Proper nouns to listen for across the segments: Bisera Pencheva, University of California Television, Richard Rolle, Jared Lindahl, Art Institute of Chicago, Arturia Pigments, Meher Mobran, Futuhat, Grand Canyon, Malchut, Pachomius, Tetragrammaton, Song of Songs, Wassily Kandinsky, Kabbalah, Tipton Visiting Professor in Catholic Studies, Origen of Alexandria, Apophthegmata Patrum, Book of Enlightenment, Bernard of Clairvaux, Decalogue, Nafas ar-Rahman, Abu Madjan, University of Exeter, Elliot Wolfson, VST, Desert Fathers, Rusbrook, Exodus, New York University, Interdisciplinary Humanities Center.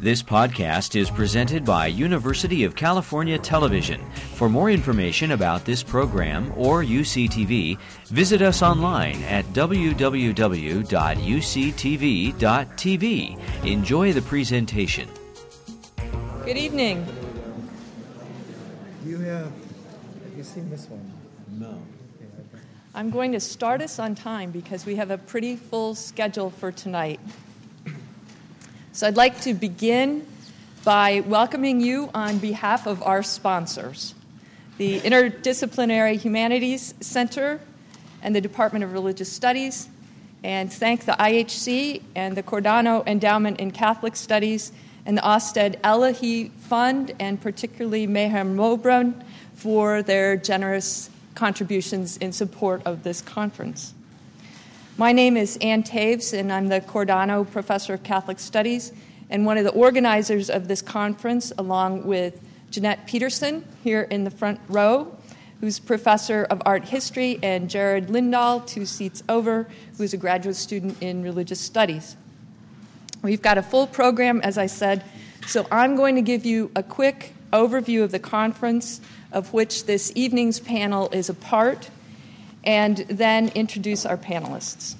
This podcast is presented by University of California Television. For more information about this program or UCTV, visit us online at www.uctv.tv. Enjoy the presentation. Good evening. Have you seen this one? No. I'm going to start us on time because we have a pretty full schedule for tonight. So I'd like to begin by welcoming you on behalf of our sponsors, the Interdisciplinary Humanities Center and the Department of Religious Studies, and thank the IHC and the Giordano Endowment in Catholic Studies and the Osted Elahi Fund, and particularly Meher Mobran, for their generous contributions in support of this conference. My name is Ann Taves, and I'm the Giordano Professor of Catholic Studies and one of the organizers of this conference, along with Jeanette Peterson here in the front row, who's Professor of Art History, and Jared Lindahl, two seats over, who's a graduate student in Religious Studies. We've got a full program, as I said, so I'm going to give you a quick overview of the conference, of which this evening's panel is a part, and then introduce our panelists.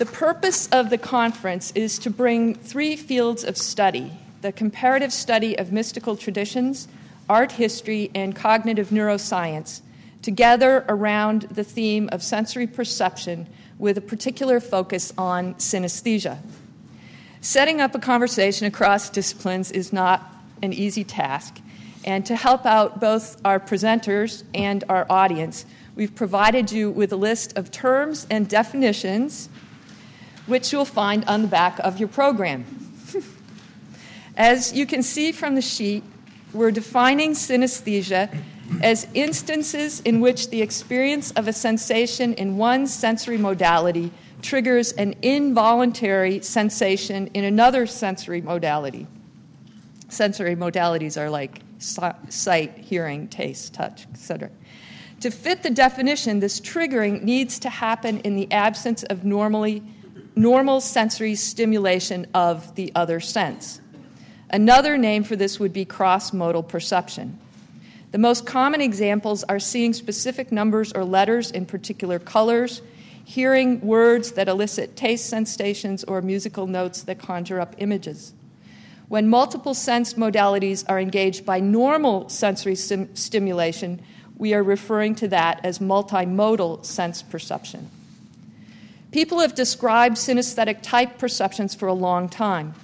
The purpose of the conference is to bring three fields of study: the comparative study of mystical traditions, art history, and cognitive neuroscience, together around the theme of sensory perception with a particular focus on synesthesia. Setting up a conversation across disciplines is not an easy task, and to help out both our presenters and our audience, we've provided you with a list of terms and definitions, which you'll find on the back of your program. As you can see from the sheet, we're defining synesthesia as instances in which the experience of a sensation in one sensory modality triggers an involuntary sensation in another sensory modality. Sensory modalities are like sight, hearing, taste, touch, etc. To fit the definition, this triggering needs to happen in the absence of normal sensory stimulation of the other sense. Another name for this would be cross-modal perception. The most common examples are seeing specific numbers or letters in particular colors, hearing words that elicit taste sensations, or musical notes that conjure up images. When multiple sense modalities are engaged by normal sensory stimulation, we are referring to that as multimodal sense perception. People have described synesthetic type perceptions for a long time.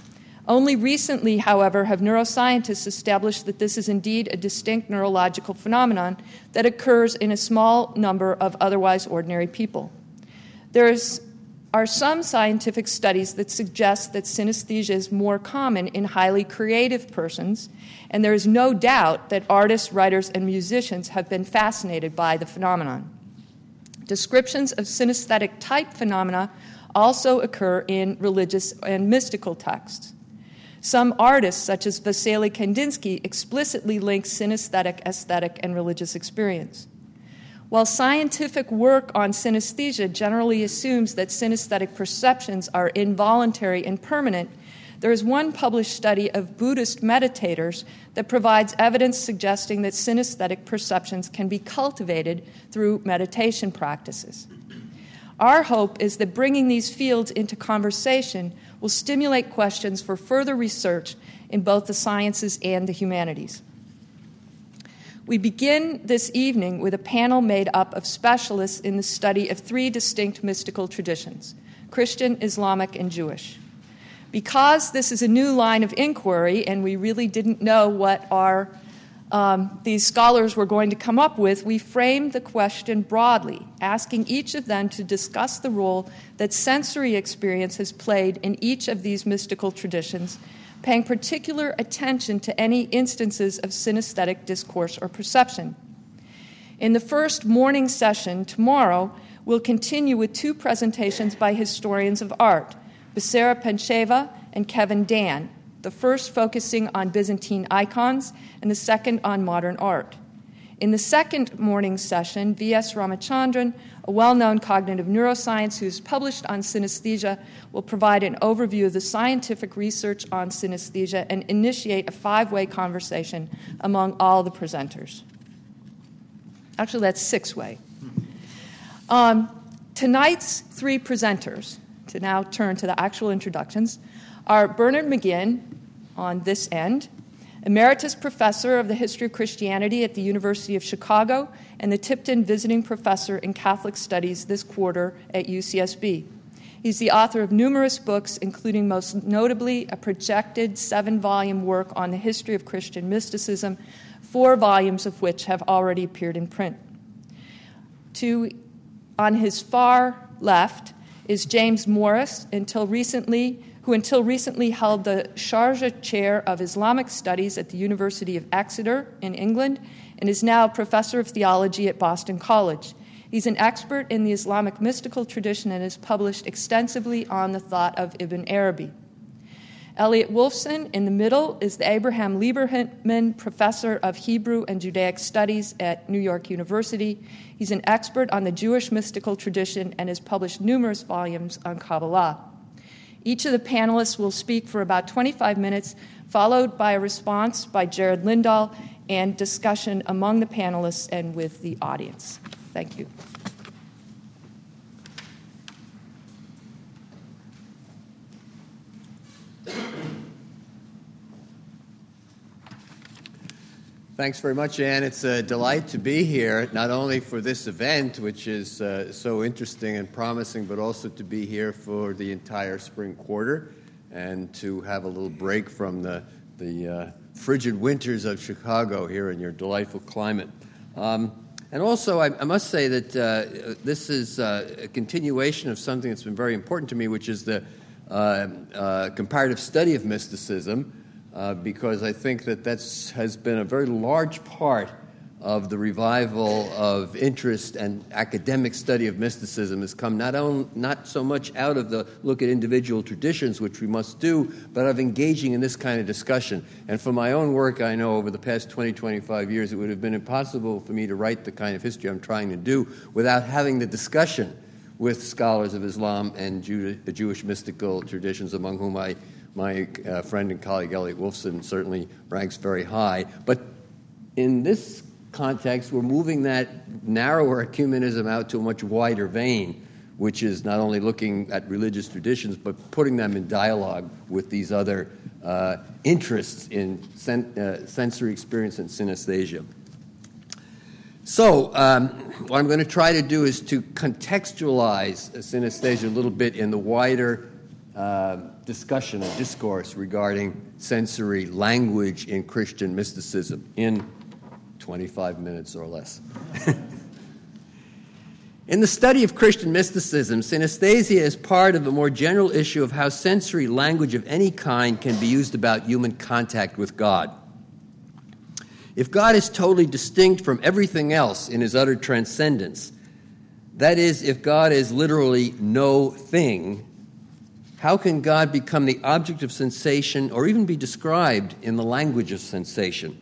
Only recently, however, have neuroscientists established that this is indeed a distinct neurological phenomenon that occurs in a small number of otherwise ordinary people. There are some scientific studies that suggest that synesthesia is more common in highly creative persons, and there is no doubt that artists, writers, and musicians have been fascinated by the phenomenon. Descriptions of synesthetic type phenomena also occur in religious and mystical texts. Some artists, such as Wassily Kandinsky, explicitly link synesthetic, aesthetic, and religious experience. While scientific work on synesthesia generally assumes that synesthetic perceptions are involuntary and permanent, there is one published study of Buddhist meditators that provides evidence suggesting that synesthetic perceptions can be cultivated through meditation practices. Our hope is that bringing these fields into conversation will stimulate questions for further research in both the sciences and the humanities. We begin this evening with a panel made up of specialists in the study of three distinct mystical traditions: Christian, Islamic, and Jewish. Because this is a new line of inquiry and we really didn't know what these scholars were going to come up with, we framed the question broadly, asking each of them to discuss the role that sensory experience has played in each of these mystical traditions, paying particular attention to any instances of synesthetic discourse or perception. In the first morning session tomorrow, we'll continue with two presentations by historians of art, Bisera Pencheva and Kevin Dan, the first focusing on Byzantine icons and the second on modern art. In the second morning session, V.S. Ramachandran, a well-known cognitive neuroscientist who's published on synesthesia, will provide an overview of the scientific research on synesthesia and initiate a five-way conversation among all the presenters. Actually, that's six-way. Tonight's three presenters, to now turn to the actual introductions, are Bernard McGinn on this end, Emeritus Professor of the History of Christianity at the University of Chicago and the Tipton Visiting Professor in Catholic Studies this quarter at UCSB. He's the author of numerous books, including most notably a projected 7-volume work on the history of Christian mysticism, 4 volumes of which have already appeared in print. On his far left is James Morris, who until recently held the Sharjah Chair of Islamic Studies at the University of Exeter in England and is now Professor of Theology at Boston College. He's an expert in the Islamic mystical tradition and has published extensively on the thought of Ibn Arabi. Elliot Wolfson, in the middle, is the Abraham Lieberman Professor of Hebrew and Judaic Studies at New York University. He's an expert on the Jewish mystical tradition and has published numerous volumes on Kabbalah. Each of the panelists will speak for about 25 minutes, followed by a response by Jared Lindahl and discussion among the panelists and with the audience. Thank you. Thanks very much, Ann. It's a delight to be here, not only for this event, which is so interesting and promising, but also to be here for the entire spring quarter and to have a little break from the frigid winters of Chicago here in your delightful climate. And also, I must say that this is a continuation of something that's been very important to me, which is the comparative study of mysticism. Because I think that has been a very large part of the revival of interest and academic study of mysticism has come not so much out of the look at individual traditions, which we must do, but of engaging in this kind of discussion. And for my own work, I know over the past 20, 25 years, it would have been impossible for me to write the kind of history I'm trying to do without having the discussion with scholars of Islam and Jewish mystical traditions, among whom my friend and colleague Elliot Wolfson certainly ranks very high. But in this context, we're moving that narrower ecumenism out to a much wider vein, which is not only looking at religious traditions, but putting them in dialogue with these other interests in sensory experience and synesthesia. So what I'm going to try to do is to contextualize synesthesia a little bit in the wider discussion and discourse regarding sensory language in Christian mysticism in 25 minutes or less. In the study of Christian mysticism, synesthesia is part of a more general issue of how sensory language of any kind can be used about human contact with God. If God is totally distinct from everything else in his utter transcendence, that is, if God is literally no thing, how can God become the object of sensation or even be described in the language of sensation?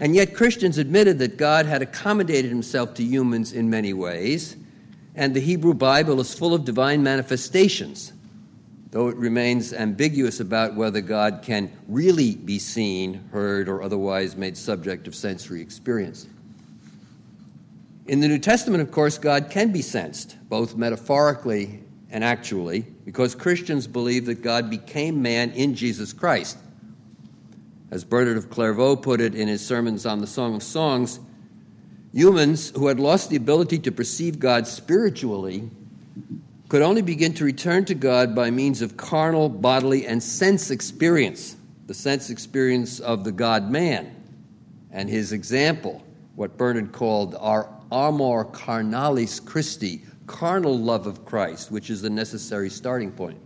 And yet Christians admitted that God had accommodated himself to humans in many ways, and the Hebrew Bible is full of divine manifestations, though it remains ambiguous about whether God can really be seen, heard, or otherwise made subject of sensory experience. In the New Testament, of course, God can be sensed, both metaphorically and actually, because Christians believe that God became man in Jesus Christ. As Bernard of Clairvaux put it in his sermons on the Song of Songs, humans who had lost the ability to perceive God spiritually could only begin to return to God by means of carnal, bodily, and sense experience, the sense experience of the God-man and his example, what Bernard called our amor carnalis Christi, carnal love of Christ, which is the necessary starting point.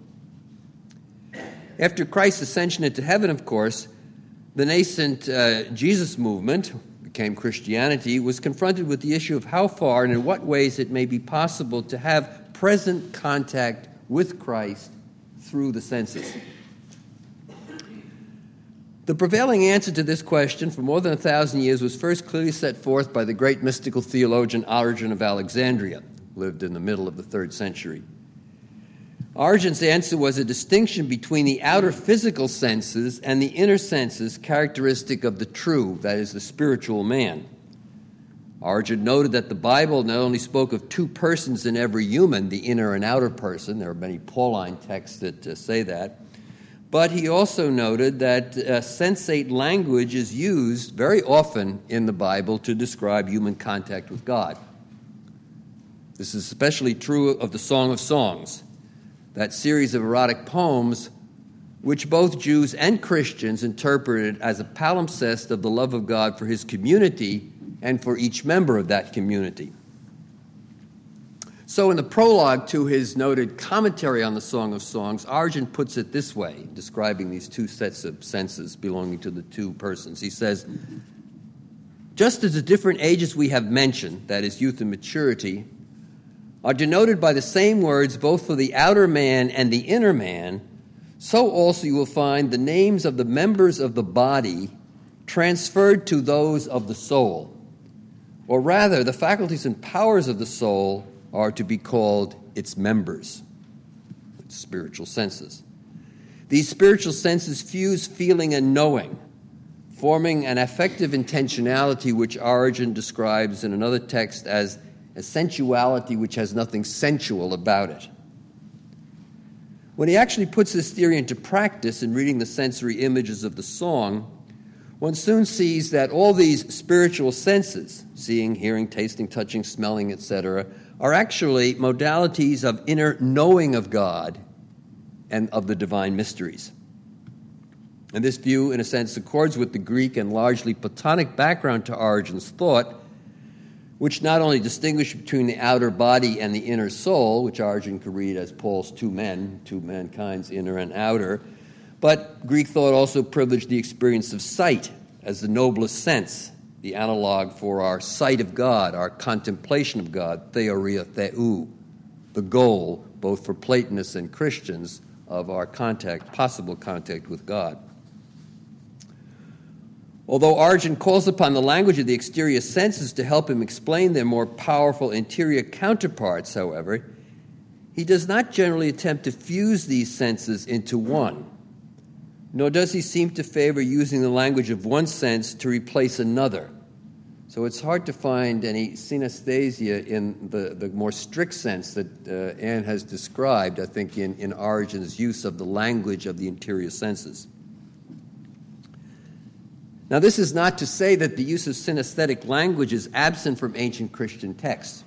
After Christ's ascension into heaven, of course, the nascent Jesus movement, became Christianity, was confronted with the issue of how far and in what ways it may be possible to have present contact with Christ through the senses. The prevailing answer to this question for more than 1,000 years was first clearly set forth by the great mystical theologian Origen of Alexandria, who lived in the middle of the 3rd century. Origen's answer was a distinction between the outer physical senses and the inner senses characteristic of the true, that is, the spiritual man. Origen noted that the Bible not only spoke of two persons in every human, the inner and outer person, there are many Pauline texts that say that, but he also noted that sensate language is used very often in the Bible to describe human contact with God. This is especially true of the Song of Songs, that series of erotic poems which both Jews and Christians interpreted as a palimpsest of the love of God for his community and for each member of that community. So in the prologue to his noted commentary on the Song of Songs, Origen puts it this way, describing these two sets of senses belonging to the two persons. He says, just as the different ages we have mentioned, that is, youth and maturity, are denoted by the same words both for the outer man and the inner man, so also you will find the names of the members of the body transferred to those of the soul. Or rather, the faculties and powers of the soul are to be called its members, its spiritual senses. These spiritual senses fuse feeling and knowing, forming an affective intentionality which Origen describes in another text as a sensuality which has nothing sensual about it. When he actually puts this theory into practice in reading the sensory images of the song, one soon sees that all these spiritual senses, seeing, hearing, tasting, touching, smelling, etc., are actually modalities of inner knowing of God and of the divine mysteries. And this view, in a sense, accords with the Greek and largely Platonic background to Origen's thought, which not only distinguished between the outer body and the inner soul, which Origen could read as Paul's two men, two mankind's inner and outer, but Greek thought also privileged the experience of sight as the noblest sense, the analog for our sight of God, our contemplation of God, theoria theou, the goal, both for Platonists and Christians, of our contact, possible contact with God. Although Origen calls upon the language of the exterior senses to help him explain their more powerful interior counterparts, however, he does not generally attempt to fuse these senses into one, nor does he seem to favor using the language of one sense to replace another. So it's hard to find any synesthesia in the more strict sense that Anne has described, I think, in Origen's use of the language of the interior senses. Now, this is not to say that the use of synesthetic language is absent from ancient Christian texts.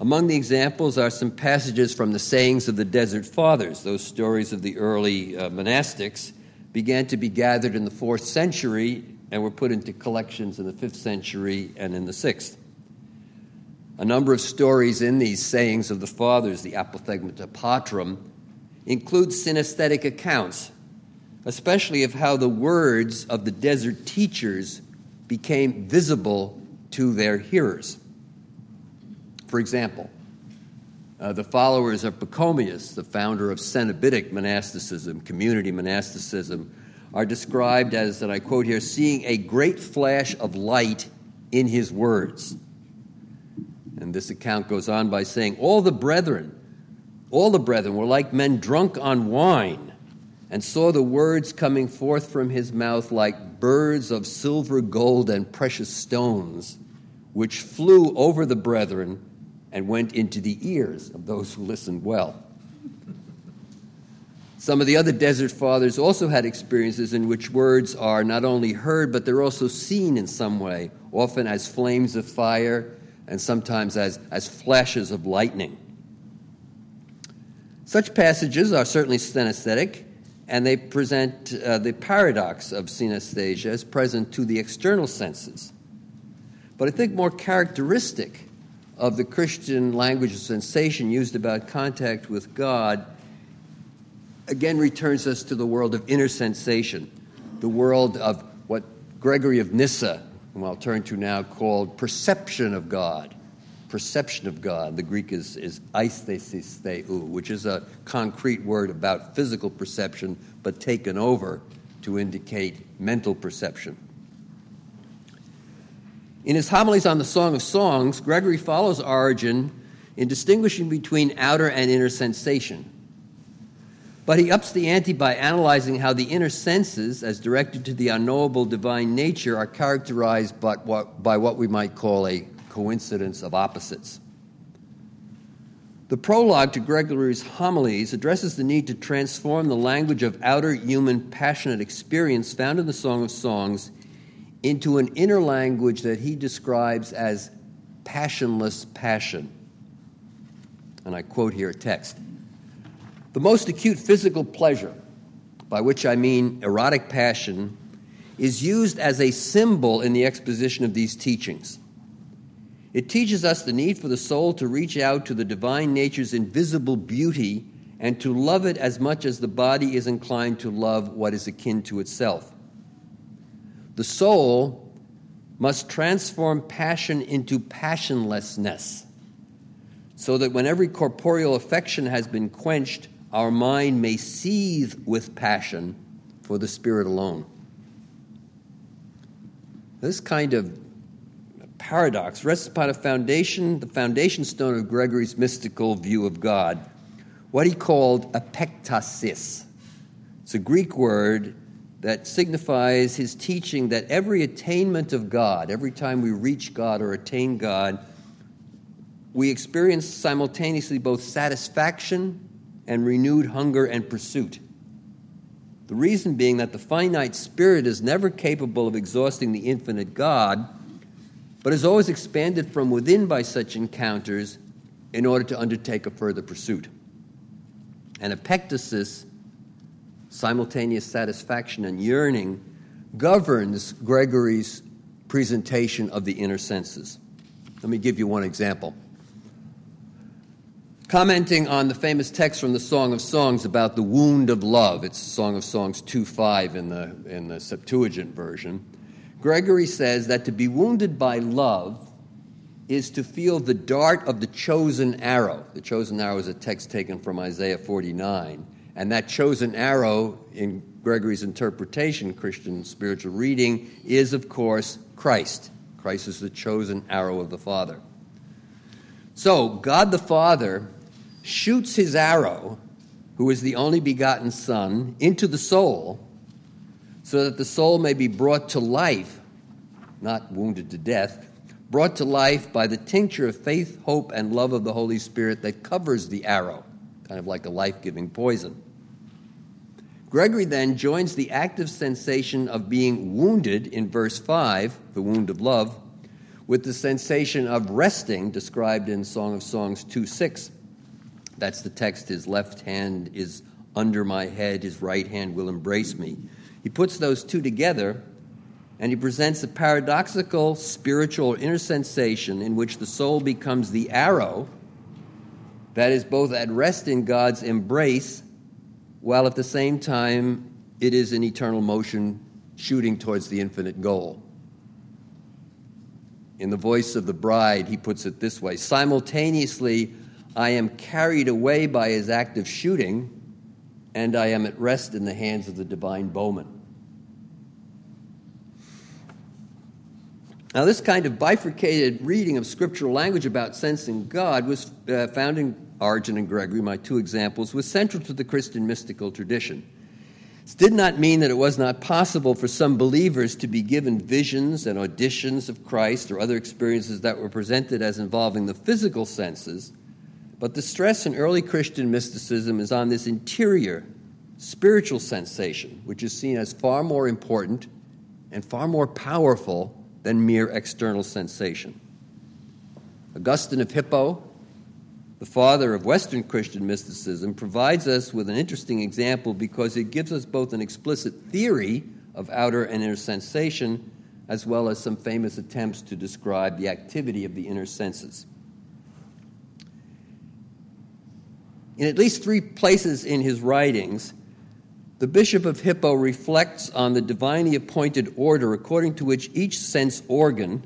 Among the examples are some passages from the sayings of the Desert Fathers. Those stories of the early monastics began to be gathered in the 4th century and were put into collections in the 5th century and in the 6th. A number of stories in these sayings of the Fathers, the Apophthegmata Patrum, include synesthetic accounts, especially of how the words of the desert teachers became visible to their hearers. For example, the followers of Pachomius, the founder of Cenobitic monasticism, community monasticism, are described as, and I quote here, seeing a great flash of light in his words. And this account goes on by saying, all the brethren were like men drunk on wine and saw the words coming forth from his mouth like birds of silver, gold, and precious stones, which flew over the brethren and went into the ears of those who listened well. Some of the other Desert Fathers also had experiences in which words are not only heard, but they're also seen in some way, often as flames of fire and sometimes as flashes of lightning. Such passages are certainly synesthetic, and they present the paradox of synesthesia as present to the external senses. But I think more characteristic of the Christian language of sensation used about contact with God again returns us to the world of inner sensation, the world of what Gregory of Nyssa, whom I'll turn to now, called perception of God. Perception of God, the Greek is aesthesis theou, which is a concrete word about physical perception, but taken over to indicate mental perception. In his homilies on the Song of Songs, Gregory follows Origen in distinguishing between outer and inner sensation. But he ups the ante by analyzing how the inner senses, as directed to the unknowable divine nature, are characterized by what we might call a coincidence of opposites. The prologue to Gregory's homilies addresses the need to transform the language of outer human passionate experience found in the Song of Songs into an inner language that he describes as passionless passion. And I quote here a text. The most acute physical pleasure, by which I mean erotic passion, is used as a symbol in the exposition of these teachings. It teaches us the need for the soul to reach out to the divine nature's invisible beauty and to love it as much as the body is inclined to love what is akin to itself. The soul must transform passion into passionlessness, so that when every corporeal affection has been quenched, our mind may seethe with passion for the spirit alone. This kind of paradox rests upon the foundation stone of Gregory's mystical view of God, what he called apektasis. It's a Greek word that signifies his teaching that every attainment of God, every time we reach God or attain God, we experience simultaneously both satisfaction and renewed hunger and pursuit. The reason being that the finite spirit is never capable of exhausting the infinite God, but is always expanded from within by such encounters in order to undertake a further pursuit. And apektasis, simultaneous satisfaction and yearning, governs Gregory's presentation of the inner senses. Let me give you one example. Commenting on the famous text from the Song of Songs about the wound of love, it's Song of Songs 2:5 in the Septuagint version, Gregory says that to be wounded by love is to feel the dart of the chosen arrow. The chosen arrow is a text taken from Isaiah 49, and that chosen arrow, in Gregory's interpretation, Christian spiritual reading, is, of course, Christ. Christ is the chosen arrow of the Father. So God the Father shoots his arrow, who is the only begotten Son, into the soul so that the soul may be brought to life, not wounded to death, brought to life by the tincture of faith, hope, and love of the Holy Spirit that covers the arrow, kind of like a life-giving poison. Gregory then joins the active sensation of being wounded in verse 5, the wound of love, with the sensation of resting described in Song of Songs 2:6. That's the text, his left hand is under my head, his right hand will embrace me. He puts those two together, and he presents a paradoxical spiritual inner sensation in which the soul becomes the arrow that is both at rest in God's embrace, while at the same time it is in eternal motion shooting towards the infinite goal. In the voice of the bride, he puts it this way: simultaneously, I am carried away by his act of shooting, and I am at rest in the hands of the divine bowman. Now, this kind of bifurcated reading of scriptural language about sensing God was found in Origen and Gregory, my two examples, was central to the Christian mystical tradition. This did not mean that it was not possible for some believers to be given visions and auditions of Christ or other experiences that were presented as involving the physical senses, but the stress in early Christian mysticism is on this interior, spiritual sensation, which is seen as far more important and far more powerful than mere external sensation. Augustine of Hippo, the father of Western Christian mysticism, provides us with an interesting example because it gives us both an explicit theory of outer and inner sensation as well as some famous attempts to describe the activity of the inner senses. In at least three places in his writings, the Bishop of Hippo reflects on the divinely appointed order according to which each sense organ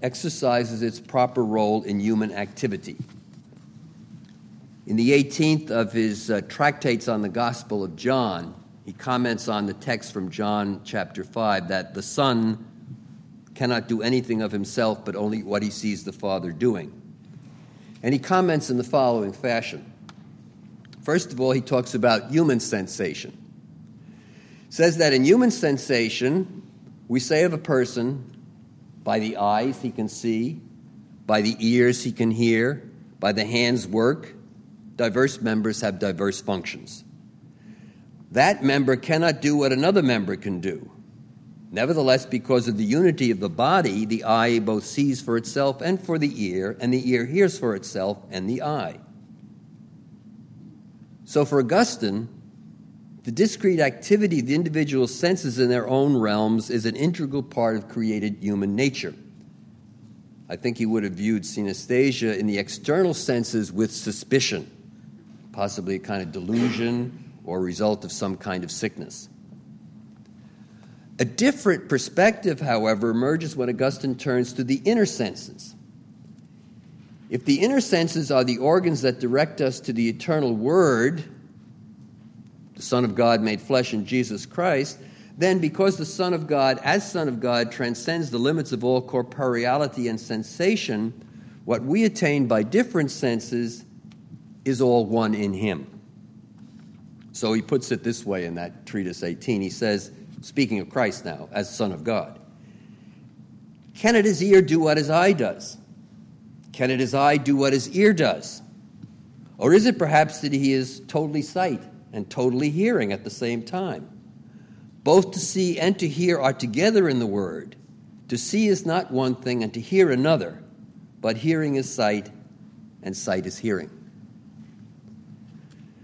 exercises its proper role in human activity. In the 18th of his Tractates on the Gospel of John, He comments on the text from John chapter 5 that the Son cannot do anything of himself but only what he sees the Father doing. And he comments in the following fashion. First of all, he talks about human sensation. Says that in human sensation, we say of a person, by the eyes he can see, by the ears he can hear, by the hands work, diverse members have diverse functions. That member cannot do what another member can do. Nevertheless, because of the unity of the body, the eye both sees for itself and for the ear, and the ear hears for itself and the eye. So for Augustine, the discrete activity of the individual senses in their own realms is an integral part of created human nature. I think he would have viewed synesthesia in the external senses with suspicion, possibly a kind of delusion or result of some kind of sickness. A different perspective, however, emerges when Augustine turns to the inner senses. If the inner senses are the organs that direct us to the eternal Word, the Son of God made flesh in Jesus Christ, then because the Son of God, as Son of God, transcends the limits of all corporeality and sensation, what we attain by different senses is all one in Him. So he puts it this way in that Treatise 18. He says, speaking of Christ now, as Son of God, can it his ear do what his eye does? Can it his eye do what his ear does? Or is it perhaps that he is totally sight and totally hearing at the same time? Both to see and to hear are together in the Word. To see is not one thing and to hear another, but hearing is sight and sight is hearing.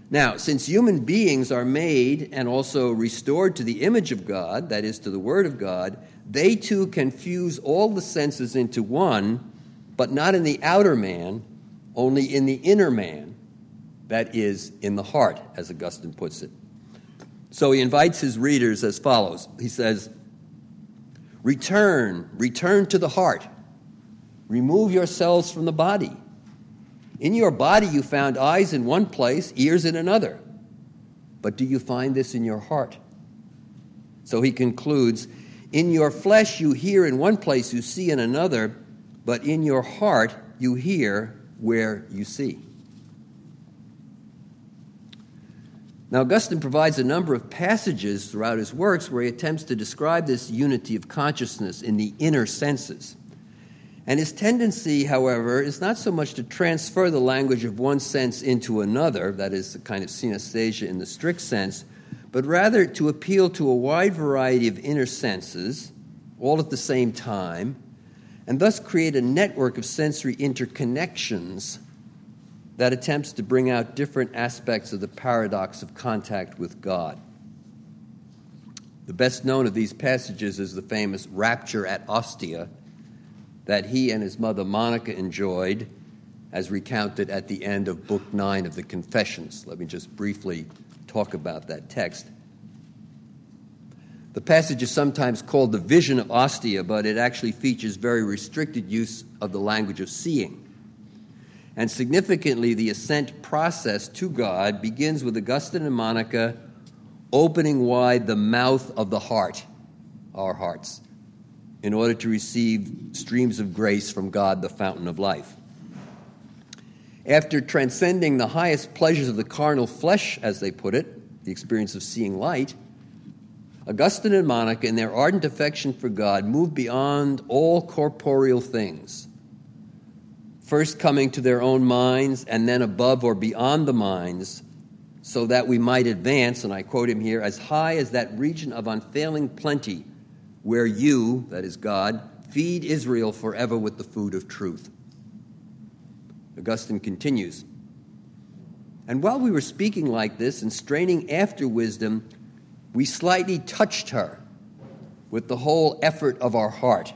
Now, since human beings are made and also restored to the image of God, that is, to the Word of God, they too can fuse all the senses into one, but not in the outer man, only in the inner man, that is, in the heart, as Augustine puts it. So he invites his readers as follows. He says, return to the heart. Remove yourselves from the body. In your body you found eyes in one place, ears in another. But do you find this in your heart? So he concludes, in your flesh you hear in one place, you see in another, but in your heart you hear where you see. Now, Augustine provides a number of passages throughout his works where he attempts to describe this unity of consciousness in the inner senses. And his tendency, however, is not so much to transfer the language of one sense into another, that is, the kind of synesthesia in the strict sense, but rather to appeal to a wide variety of inner senses, all at the same time, and thus create a network of sensory interconnections that attempts to bring out different aspects of the paradox of contact with God. The best known of these passages is the famous rapture at Ostia that he and his mother Monica enjoyed, as recounted at the end of Book 9 of the Confessions. Let me just briefly talk about that text. The passage is sometimes called the Vision of Ostia, but it actually features very restricted use of the language of seeing. And significantly, the ascent process to God begins with Augustine and Monica opening wide the mouth of the heart, our hearts, in order to receive streams of grace from God, the fountain of life. After transcending the highest pleasures of the carnal flesh, as they put it, the experience of seeing light, Augustine and Monica, in their ardent affection for God, moved beyond all corporeal things, first coming to their own minds and then above or beyond the minds, so that we might advance, and I quote him here, as high as that region of unfailing plenty where you, that is God, feed Israel forever with the food of truth. Augustine continues, and while we were speaking like this and straining after wisdom, we slightly touched her with the whole effort of our heart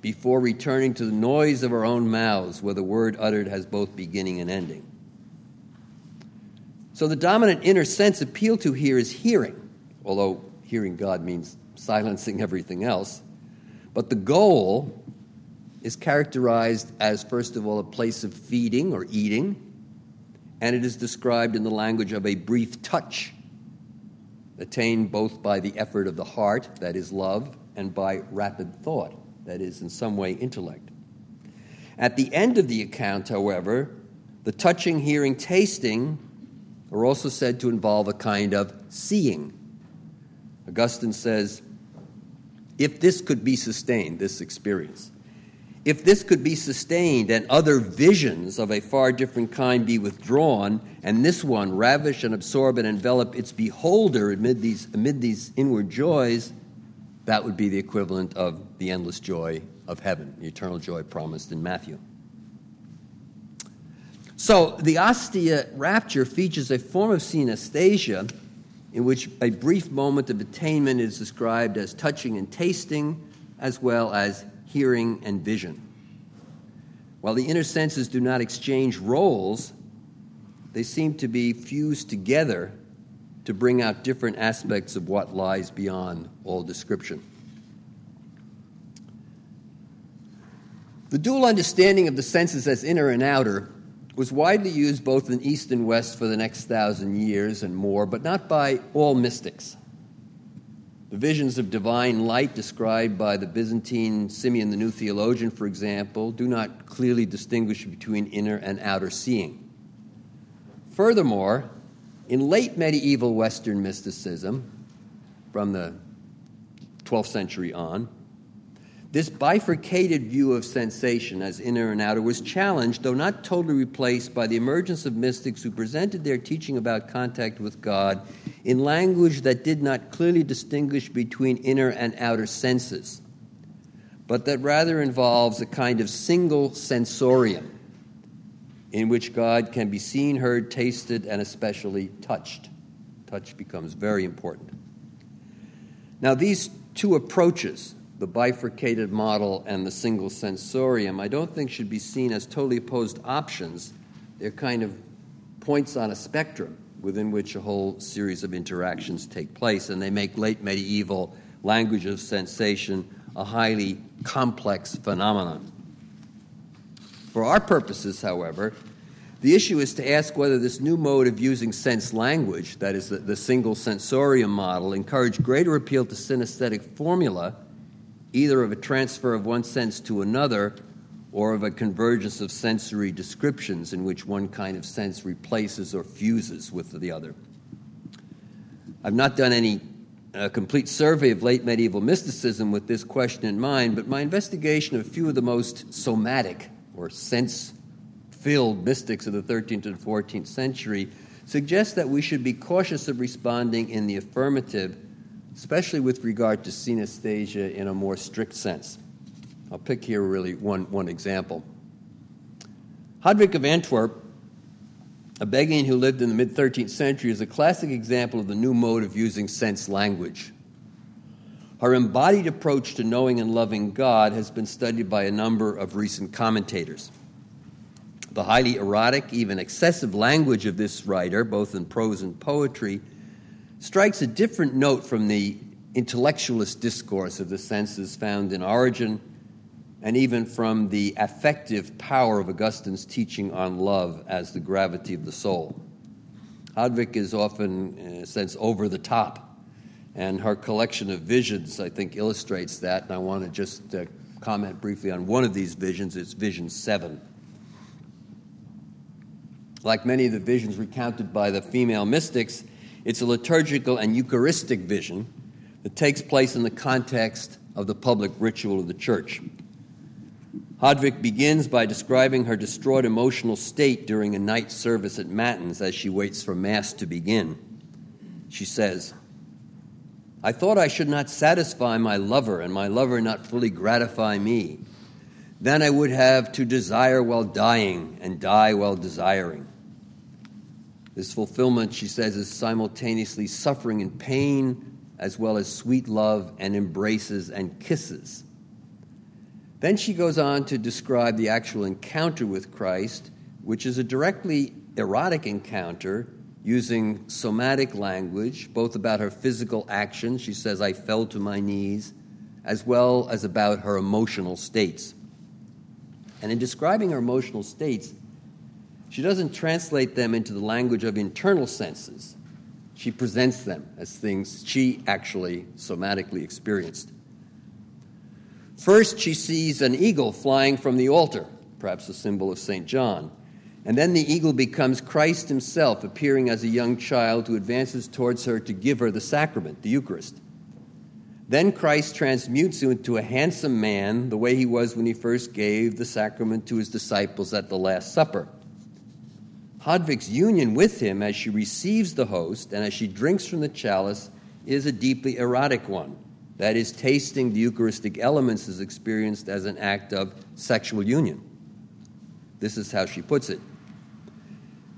before returning to the noise of our own mouths where the word uttered has both beginning and ending. So the dominant inner sense appealed to here is hearing, although hearing God means silencing everything else. But the goal is characterized as, first of all, a place of feeding or eating, and it is described in the language of a brief touch, attained both by the effort of the heart, that is love, and by rapid thought, that is in some way intellect. At the end of the account, however, the touching, hearing, tasting are also said to involve a kind of seeing. Augustine says, if this could be sustained, this experience, if this could be sustained and other visions of a far different kind be withdrawn, and this one ravish and absorb and envelop its beholder amid these inward joys, that would be the equivalent of the endless joy of heaven, the eternal joy promised in Matthew. So the Ostia rapture features a form of synesthesia in which a brief moment of attainment is described as touching and tasting, as well as hearing and vision. While the inner senses do not exchange roles, they seem to be fused together to bring out different aspects of what lies beyond all description. The dual understanding of the senses as inner and outer was widely used both in East and West for the next 1,000 years and more, but not by all mystics. The visions of divine light described by the Byzantine Simeon the New Theologian, for example, do not clearly distinguish between inner and outer seeing. Furthermore, in late medieval Western mysticism, from the 12th century on, this bifurcated view of sensation as inner and outer was challenged, though not totally replaced, by the emergence of mystics who presented their teaching about contact with God in language that did not clearly distinguish between inner and outer senses, but that rather involves a kind of single sensorium in which God can be seen, heard, tasted, and especially touched. Touch becomes very important. Now, these two approaches, the bifurcated model and the single sensorium, I don't think should be seen as totally opposed options. They're kind of points on a spectrum within which a whole series of interactions take place, and they make late medieval language of sensation a highly complex phenomenon. For our purposes, however, the issue is to ask whether this new mode of using sense language, that is the single sensorium model, encouraged greater appeal to synesthetic formula, either of a transfer of one sense to another or of a convergence of sensory descriptions in which one kind of sense replaces or fuses with the other. I've not done any complete survey of late medieval mysticism with this question in mind, but my investigation of a few of the most somatic or sense-filled mystics of the 13th and 14th century suggests that we should be cautious of responding in the affirmative, especially with regard to synesthesia in a more strict sense. I'll pick here really one example. Hadewijch of Antwerp, a Belgian who lived in the mid-13th century, is a classic example of the new mode of using sense language. Her embodied approach to knowing and loving God has been studied by a number of recent commentators. The highly erotic, even excessive language of this writer, both in prose and poetry, strikes a different note from the intellectualist discourse of the senses found in Origen, and even from the affective power of Augustine's teaching on love as the gravity of the soul. Hadewijch is often, in a sense, over the top, and her collection of visions, I think, illustrates that, and I want to just comment briefly on one of these visions. It's Vision 7. Like many of the visions recounted by the female mystics, it's a liturgical and Eucharistic vision that takes place in the context of the public ritual of the Church. Hadewijch begins by describing her distraught emotional state during a night service at Matins as she waits for Mass to begin. She says, "I thought I should not satisfy my lover, and my lover not fully gratify me. Then I would have to desire while dying, and die while desiring." This fulfillment, she says, is simultaneously suffering and pain, as well as sweet love and embraces and kisses. Then she goes on to describe the actual encounter with Christ, which is a directly erotic encounter using somatic language, both about her physical actions, she says, "I fell to my knees," as well as about her emotional states. And in describing her emotional states, she doesn't translate them into the language of internal senses. She presents them as things she actually somatically experienced. First, she sees an eagle flying from the altar, perhaps a symbol of St. John. And then the eagle becomes Christ himself, appearing as a young child who advances towards her to give her the sacrament, the Eucharist. Then Christ transmutes into a handsome man, the way he was when he first gave the sacrament to his disciples at the Last Supper. Hadewijch's union with him as she receives the host and as she drinks from the chalice is a deeply erotic one. That is, tasting the Eucharistic elements is experienced as an act of sexual union. This is how she puts it.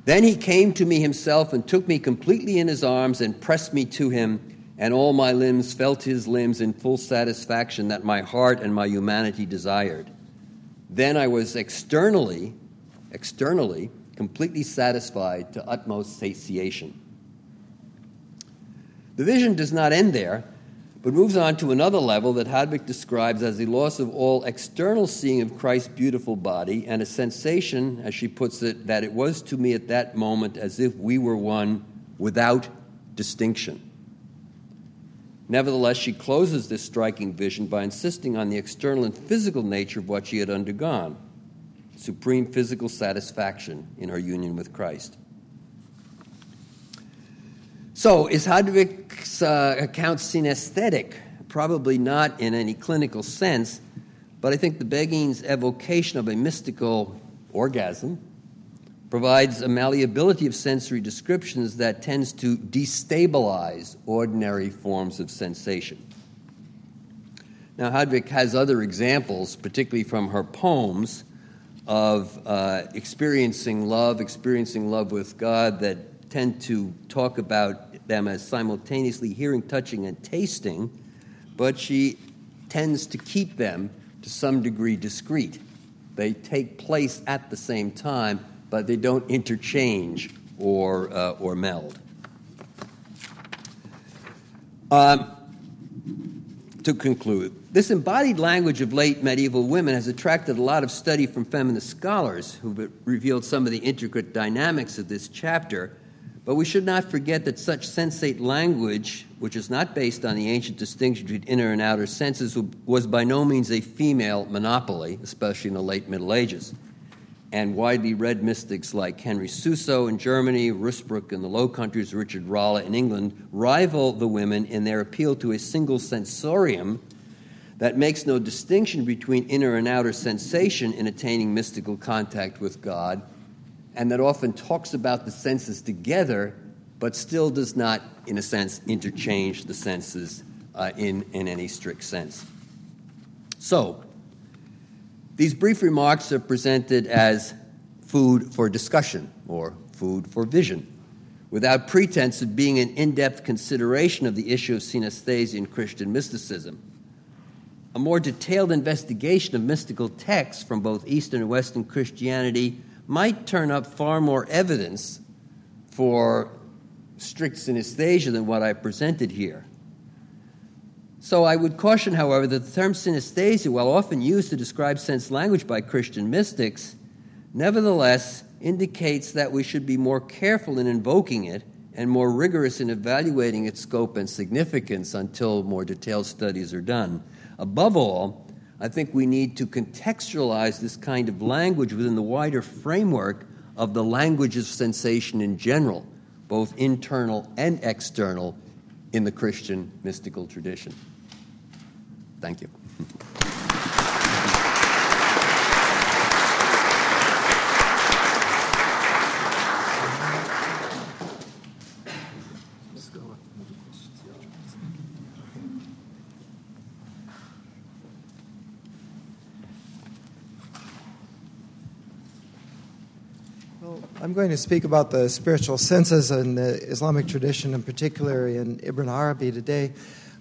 Then he came to me himself and took me completely in his arms and pressed me to him, and all my limbs felt his limbs in full satisfaction that my heart and my humanity desired. Then I was externally, completely satisfied to utmost satiation. The vision does not end there, but moves on to another level that Hadewijch describes as the loss of all external seeing of Christ's beautiful body and a sensation, as she puts it, that it was to me at that moment as if we were one without distinction. Nevertheless, she closes this striking vision by insisting on the external and physical nature of what she had undergone, supreme physical satisfaction in her union with Christ. So, is Hadewijch's account synesthetic? Probably not in any clinical sense, but I think the Beguine's evocation of a mystical orgasm provides a malleability of sensory descriptions that tends to destabilize ordinary forms of sensation. Now, Hadewijch has other examples, particularly from her poems, of experiencing love with God that tend to talk about them as simultaneously hearing, touching, and tasting, but she tends to keep them to some degree discrete. They take place at the same time, but they don't interchange or meld. To conclude, this embodied language of late medieval women has attracted a lot of study from feminist scholars who've revealed some of the intricate dynamics of this chapter. But we should not forget that such sensate language, which is not based on the ancient distinction between inner and outer senses, was by no means a female monopoly, especially in the late Middle Ages. And widely read mystics like Henry Suso in Germany, Rusbrook in the Low Countries, Richard Rolle in England, rival the women in their appeal to a single sensorium that makes no distinction between inner and outer sensation in attaining mystical contact with God, and that often talks about the senses together, but still does not, in a sense, interchange the senses in any strict sense. So, these brief remarks are presented as food for discussion, or food for vision, without pretense of being an in-depth consideration of the issue of synesthesia in Christian mysticism. A more detailed investigation of mystical texts from both Eastern and Western Christianity might turn up far more evidence for strict synesthesia than what I presented here. So I would caution, however, that the term synesthesia, while often used to describe sense language by Christian mystics, nevertheless indicates that we should be more careful in invoking it and more rigorous in evaluating its scope and significance until more detailed studies are done. Above all, I think we need to contextualize this kind of language within the wider framework of the language of sensation in general, both internal and external, in the Christian mystical tradition. Thank you. I'm going to speak about the spiritual senses in the Islamic tradition, in particular in Ibn Arabi today.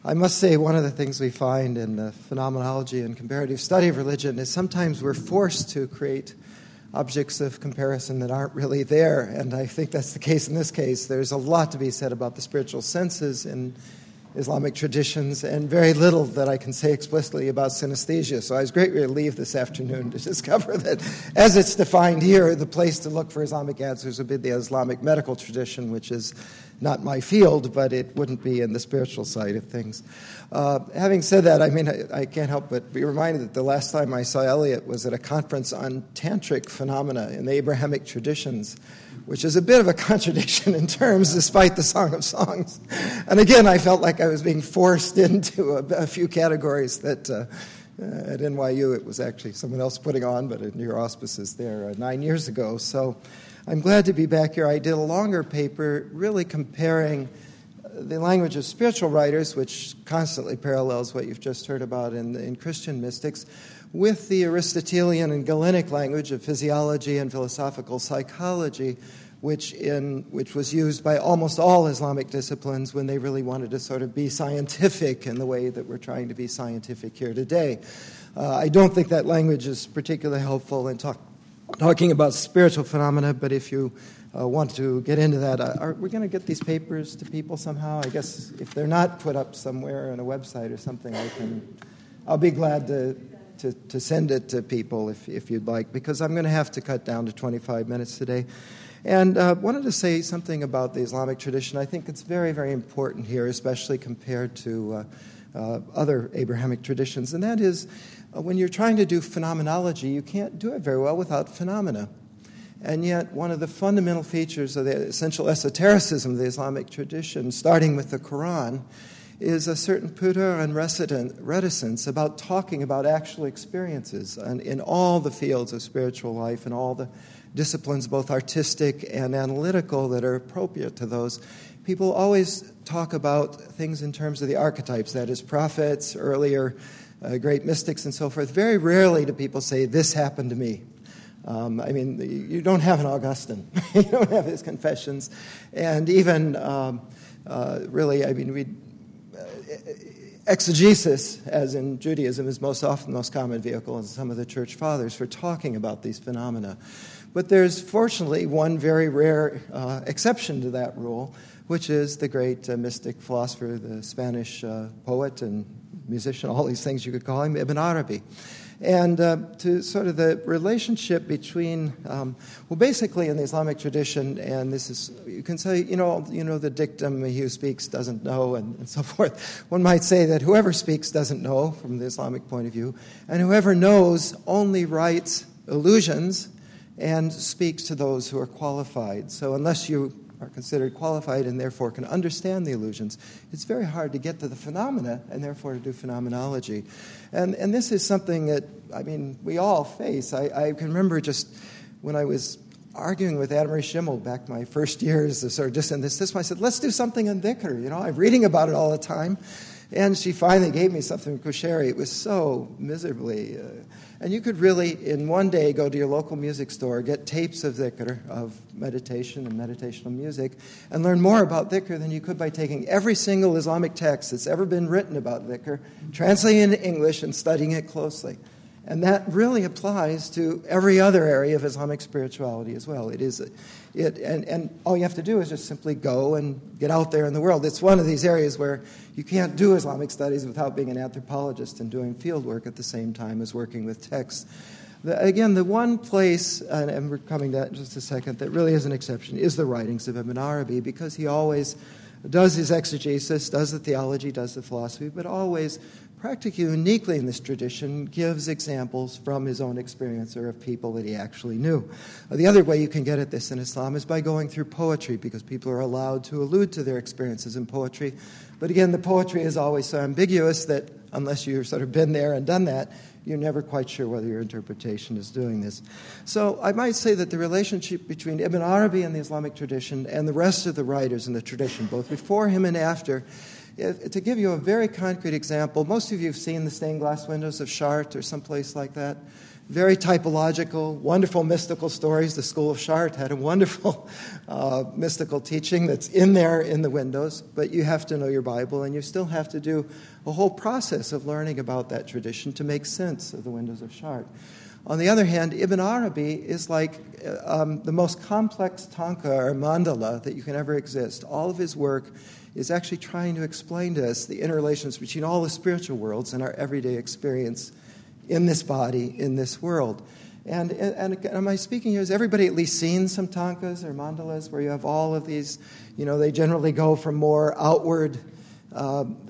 I must say one of the things we find in the phenomenology and comparative study of religion is sometimes we're forced to create objects of comparison that aren't really there, and I think that's the case in this case. There's a lot to be said about the spiritual senses in Islamic traditions, and very little that I can say explicitly about synesthesia. So I was greatly relieved this afternoon to discover that, as it's defined here, the place to look for Islamic answers would be the Islamic medical tradition, which is not my field, but it wouldn't be in the spiritual side of things. Having said that, I mean, I can't help but be reminded that the last time I saw Elliot was at a conference on tantric phenomena in the Abrahamic traditions, which is a bit of a contradiction in terms, despite the Song of Songs. And again, I felt like I was being forced into a few categories that at NYU it was actually someone else putting on, but in your auspices there 9 years ago. So I'm glad to be back here. I did a longer paper really comparing the language of spiritual writers, which constantly parallels what you've just heard about in Christian mystics, with the Aristotelian and Galenic language of physiology and philosophical psychology, which was used by almost all Islamic disciplines when they really wanted to sort of be scientific in the way that we're trying to be scientific here today. I don't think that language is particularly helpful in talking about spiritual phenomena, but if you want to get into that, are we going to get these papers to people somehow? I guess if they're not put up somewhere on a website or something, I'll be glad to send it to people if you'd like, because I'm going to have to cut down to 25 minutes today. And I wanted to say something about the Islamic tradition. I think it's very, very important here, especially compared to other Abrahamic traditions, and that is when you're trying to do phenomenology, you can't do it very well without phenomena. And yet, one of the fundamental features of the essential esotericism of the Islamic tradition, starting with the Quran, is a certain pudor and reticence about talking about actual experiences in all the fields of spiritual life and all the disciplines, both artistic and analytical, that are appropriate to those. People always talk about things in terms of the archetypes, that is, prophets, earlier great mystics, and so forth. Very rarely do people say, this happened to me. I mean, you don't have an Augustine. You don't have his confessions. And even, really, I mean, exegesis, as in Judaism, is most often the most common vehicle in some of the church fathers for talking about these phenomena. But there's fortunately one very rare exception to that rule, which is the great mystic philosopher, the Spanish poet and musician, all these things you could call him, Ibn Arabi. And to sort of the relationship between, well, basically in the Islamic tradition, and this is, you can say, you know, the dictum, he who speaks doesn't know, and so forth. One might say that whoever speaks doesn't know, from the Islamic point of view, and whoever knows only writes illusions and speaks to those who are qualified. So unless you are considered qualified and therefore can understand the illusions, it's very hard to get to the phenomena and therefore to do phenomenology. And this is something that, I mean, we all face. I can remember just when I was arguing with Anna Marie Schimmel back my first years of sort of this, I said, let's do something on dhikr. You know, I'm reading about it all the time. And she finally gave me something from Kushari. It was so miserably. And you could really, in one day, go to your local music store, get tapes of dhikr, of meditation and meditational music, and learn more about dhikr than you could by taking every single Islamic text that's ever been written about dhikr, translating it into English, and studying it closely. And that really applies to every other area of Islamic spirituality as well. And all you have to do is just simply go and get out there in the world. It's one of these areas where you can't do Islamic studies without being an anthropologist and doing field work at the same time as working with texts. Again, the one place, and we're coming to that in just a second, that really is an exception is the writings of Ibn Arabi, because he always does his exegesis, does the theology, does the philosophy, but always practically uniquely in this tradition, gives examples from his own experience or of people that he actually knew. The other way you can get at this in Islam is by going through poetry, because people are allowed to allude to their experiences in poetry. But again, the poetry is always so ambiguous that unless you've sort of been there and done that, you're never quite sure whether your interpretation is doing this. So I might say that the relationship between Ibn Arabi and the Islamic tradition and the rest of the writers in the tradition, both before him and after, to give you a very concrete example, most of you have seen the stained glass windows of Chartres or someplace like that. Very typological, wonderful mystical stories. The school of Chartres had a wonderful mystical teaching that's in there in the windows, but you have to know your Bible, and you still have to do a whole process of learning about that tradition to make sense of the windows of Chartres. On the other hand, Ibn Arabi is like the most complex tanka or mandala that you can ever exist. All of his work is actually trying to explain to us the interrelations between all the spiritual worlds and our everyday experience in this body, in this world. And am I speaking here? Has everybody at least seen some tankas or mandalas where you have all of these, you know, they generally go from more outward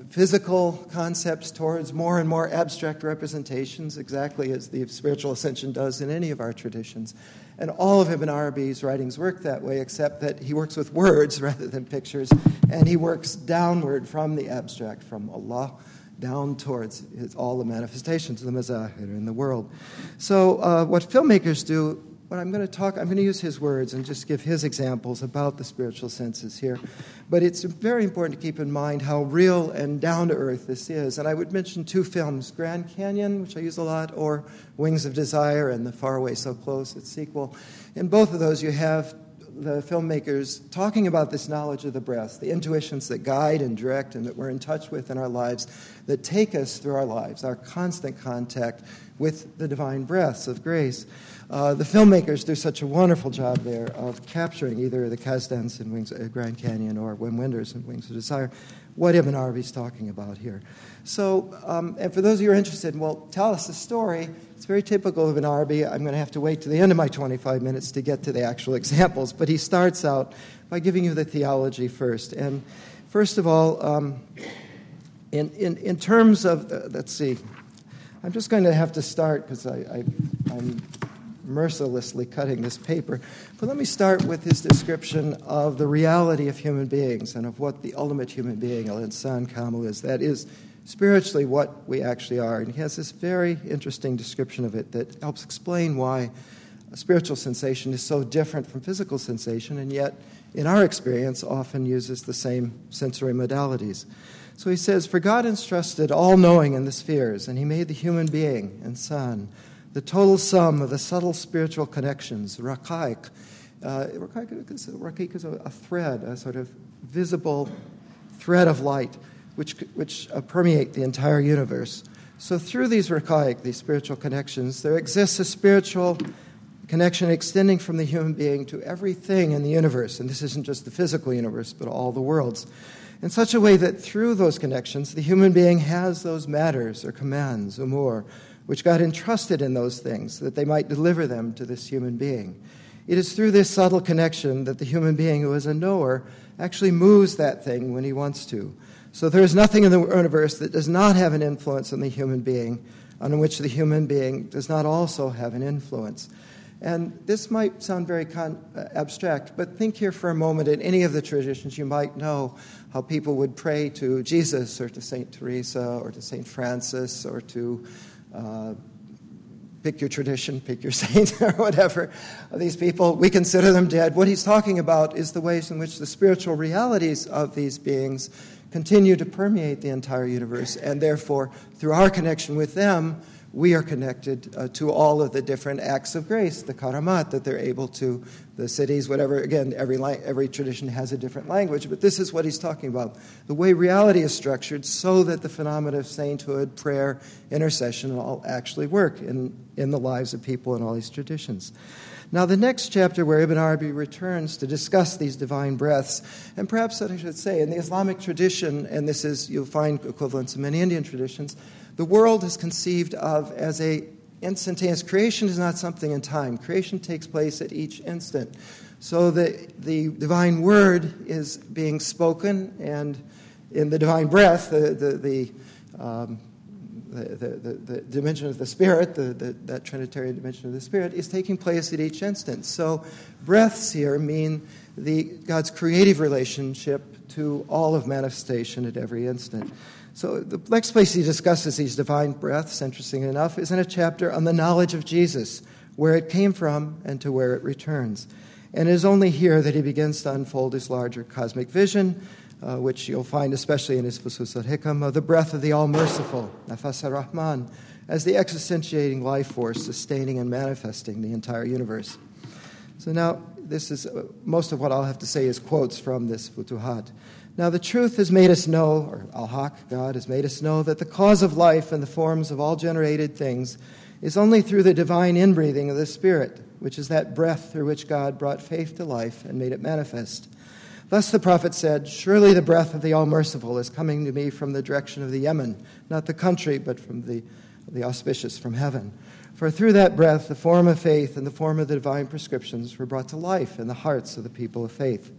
physical concepts towards more and more abstract representations, exactly as the spiritual ascension does in any of our traditions. And all of Ibn Arabi's writings work that way, except that he works with words rather than pictures, and he works downward from the abstract, from Allah, down towards all the manifestations of the mazahir in the world. So what filmmakers do, when I'm going to use his words and just give his examples about the spiritual senses here. But it's very important to keep in mind how real and down-to-earth this is. And I would mention two films, Grand Canyon, which I use a lot, or Wings of Desire and The Far Away So Close, its sequel. In both of those, you have the filmmakers talking about this knowledge of the breath, the intuitions that guide and direct and that we're in touch with in our lives, that take us through our lives, our constant contact with the divine breaths of grace. The filmmakers do such a wonderful job there of capturing either the Kazdans in Wings of Grand Canyon or Wim Wenders in Wings of Desire, what Ibn Arabi's talking about here. So, and for those of you who are interested, well, tell us the story. It's very typical of Ibn Arabi. I'm going to have to wait to the end of my 25 minutes to get to the actual examples. But he starts out by giving you the theology first. And first of all, in terms of, let's see, I'm just going to have to start because I'm mercilessly cutting this paper. But let me start with his description of the reality of human beings and of what the ultimate human being, al-insan kamil, is. That is spiritually what we actually are. And he has this very interesting description of it that helps explain why spiritual sensation is so different from physical sensation, and yet in our experience often uses the same sensory modalities. So he says, "For God entrusted all knowing in the spheres, and he made the human being, insan, the total sum of the subtle spiritual connections, rakaik." Rakaik is a thread, a sort of visible thread of light, which permeate the entire universe. So through these rakaik, these spiritual connections, there exists a spiritual connection extending from the human being to everything in the universe. And this isn't just the physical universe, but all the worlds. In such a way that through those connections, the human being has those matters or commands, umur, which God entrusted in those things, that they might deliver them to this human being. It is through this subtle connection that the human being who is a knower actually moves that thing when he wants to. So there is nothing in the universe that does not have an influence on the human being, on which the human being does not also have an influence. And this might sound very abstract, but think here for a moment in any of the traditions you might know how people would pray to Jesus or to St. Teresa or to St. Francis or to... pick your tradition, pick your saint, or whatever. These people, we consider them dead. What he's talking about is the ways in which the spiritual realities of these beings continue to permeate the entire universe, and therefore, through our connection with them, we are connected to all of the different acts of grace, the karamat that they're able to, the cities, whatever. Again, every tradition has a different language, but this is what he's talking about. The way reality is structured so that the phenomena of sainthood, prayer, intercession, and all actually work in the lives of people in all these traditions. Now, the next chapter where Ibn Arabi returns to discuss these divine breaths, and perhaps that I should say, in the Islamic tradition, and this is, you'll find equivalents in many Indian traditions, the world is conceived of as an instantaneous. Creation is not something in time. Creation takes place at each instant. So the divine word is being spoken, and in the divine breath, the dimension of the spirit, that Trinitarian dimension of the spirit, is taking place at each instant. So breaths here mean God's creative relationship to all of manifestation at every instant. So the next place he discusses these divine breaths, interestingly enough, is in a chapter on the knowledge of Jesus, where it came from and to where it returns. And it is only here that he begins to unfold his larger cosmic vision, which you'll find especially in his Fusus al-Hikam, of the breath of the all-merciful, Nafas ar-Rahman, as the existentiating life force sustaining and manifesting the entire universe. So now, this is most of what I'll have to say is quotes from this Futuhat. "Now the truth has made us know," or Al-Haq, God, has made us know, "that the cause of life and the forms of all generated things is only through the divine inbreathing of the Spirit, which is that breath through which God brought faith to life and made it manifest. Thus the prophet said, 'Surely the breath of the All-Merciful is coming to me from the direction of the Yemen,' not the country, but from the the auspicious from heaven. For through that breath, the form of faith and the form of the divine prescriptions were brought to life in the hearts of the people of faith.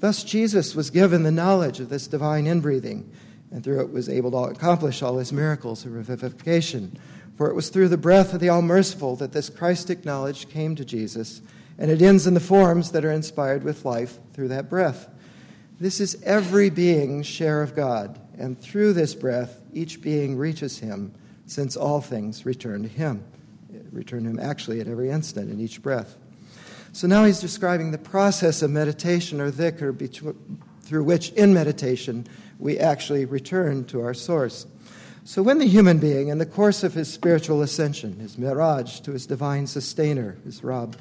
Thus Jesus was given the knowledge of this divine inbreathing, and through it was able to accomplish all his miracles of revivification. For it was through the breath of the All-Merciful that this Christic knowledge came to Jesus, and it ends in the forms that are inspired with life through that breath. This is every being's share of God, and through this breath each being reaches him, since all things return to him. Return to him actually at every instant in each breath. So now he's describing the process of meditation or dhikr through which in meditation we actually return to our source. So when the human being, in the course of his spiritual ascension, his miraj to his divine sustainer, his Rabb,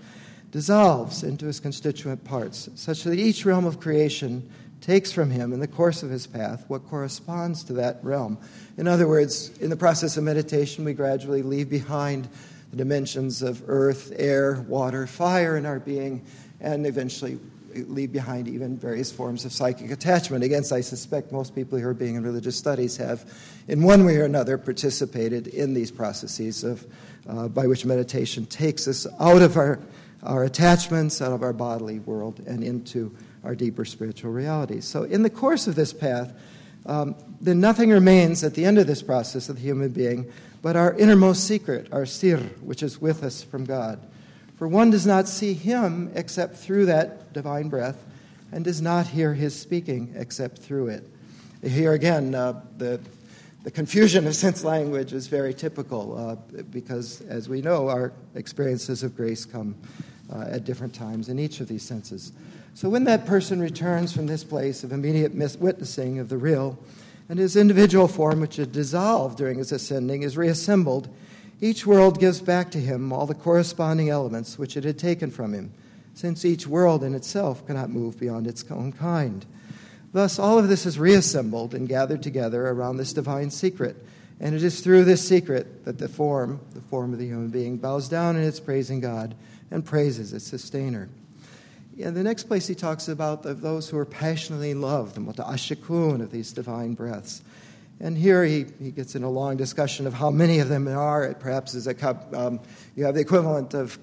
dissolves into his constituent parts, such that each realm of creation takes from him, in the course of his path, what corresponds to that realm. In other words, in the process of meditation, we gradually leave behind the dimensions of earth, air, water, fire in our being, and eventually leave behind even various forms of psychic attachment. Again, I suspect most people who are being in religious studies have, in one way or another, participated in these processes of by which meditation takes us out of our attachments, out of our bodily world, and into our deeper spiritual realities. So in the course of this path, then nothing remains at the end of this process of the human being but our innermost secret, our sir, which is with us from God. For one does not see him except through that divine breath, and does not hear his speaking except through it. Here again, the confusion of sense language is very typical, because, as we know, our experiences of grace come at different times in each of these senses. So when that person returns from this place of immediate witnessing of the real, and his individual form, which had dissolved during his ascending, is reassembled, each world gives back to him all the corresponding elements which it had taken from him, since each world in itself cannot move beyond its own kind. Thus, all of this is reassembled and gathered together around this divine secret, and it is through this secret that the form of the human being, bows down in its praising God and praises its sustainer. In the next place, he talks about those who are passionately in love, the muta'ashikun of these divine breaths. And here he gets into a long discussion of how many of them there are. It perhaps is you have the equivalent of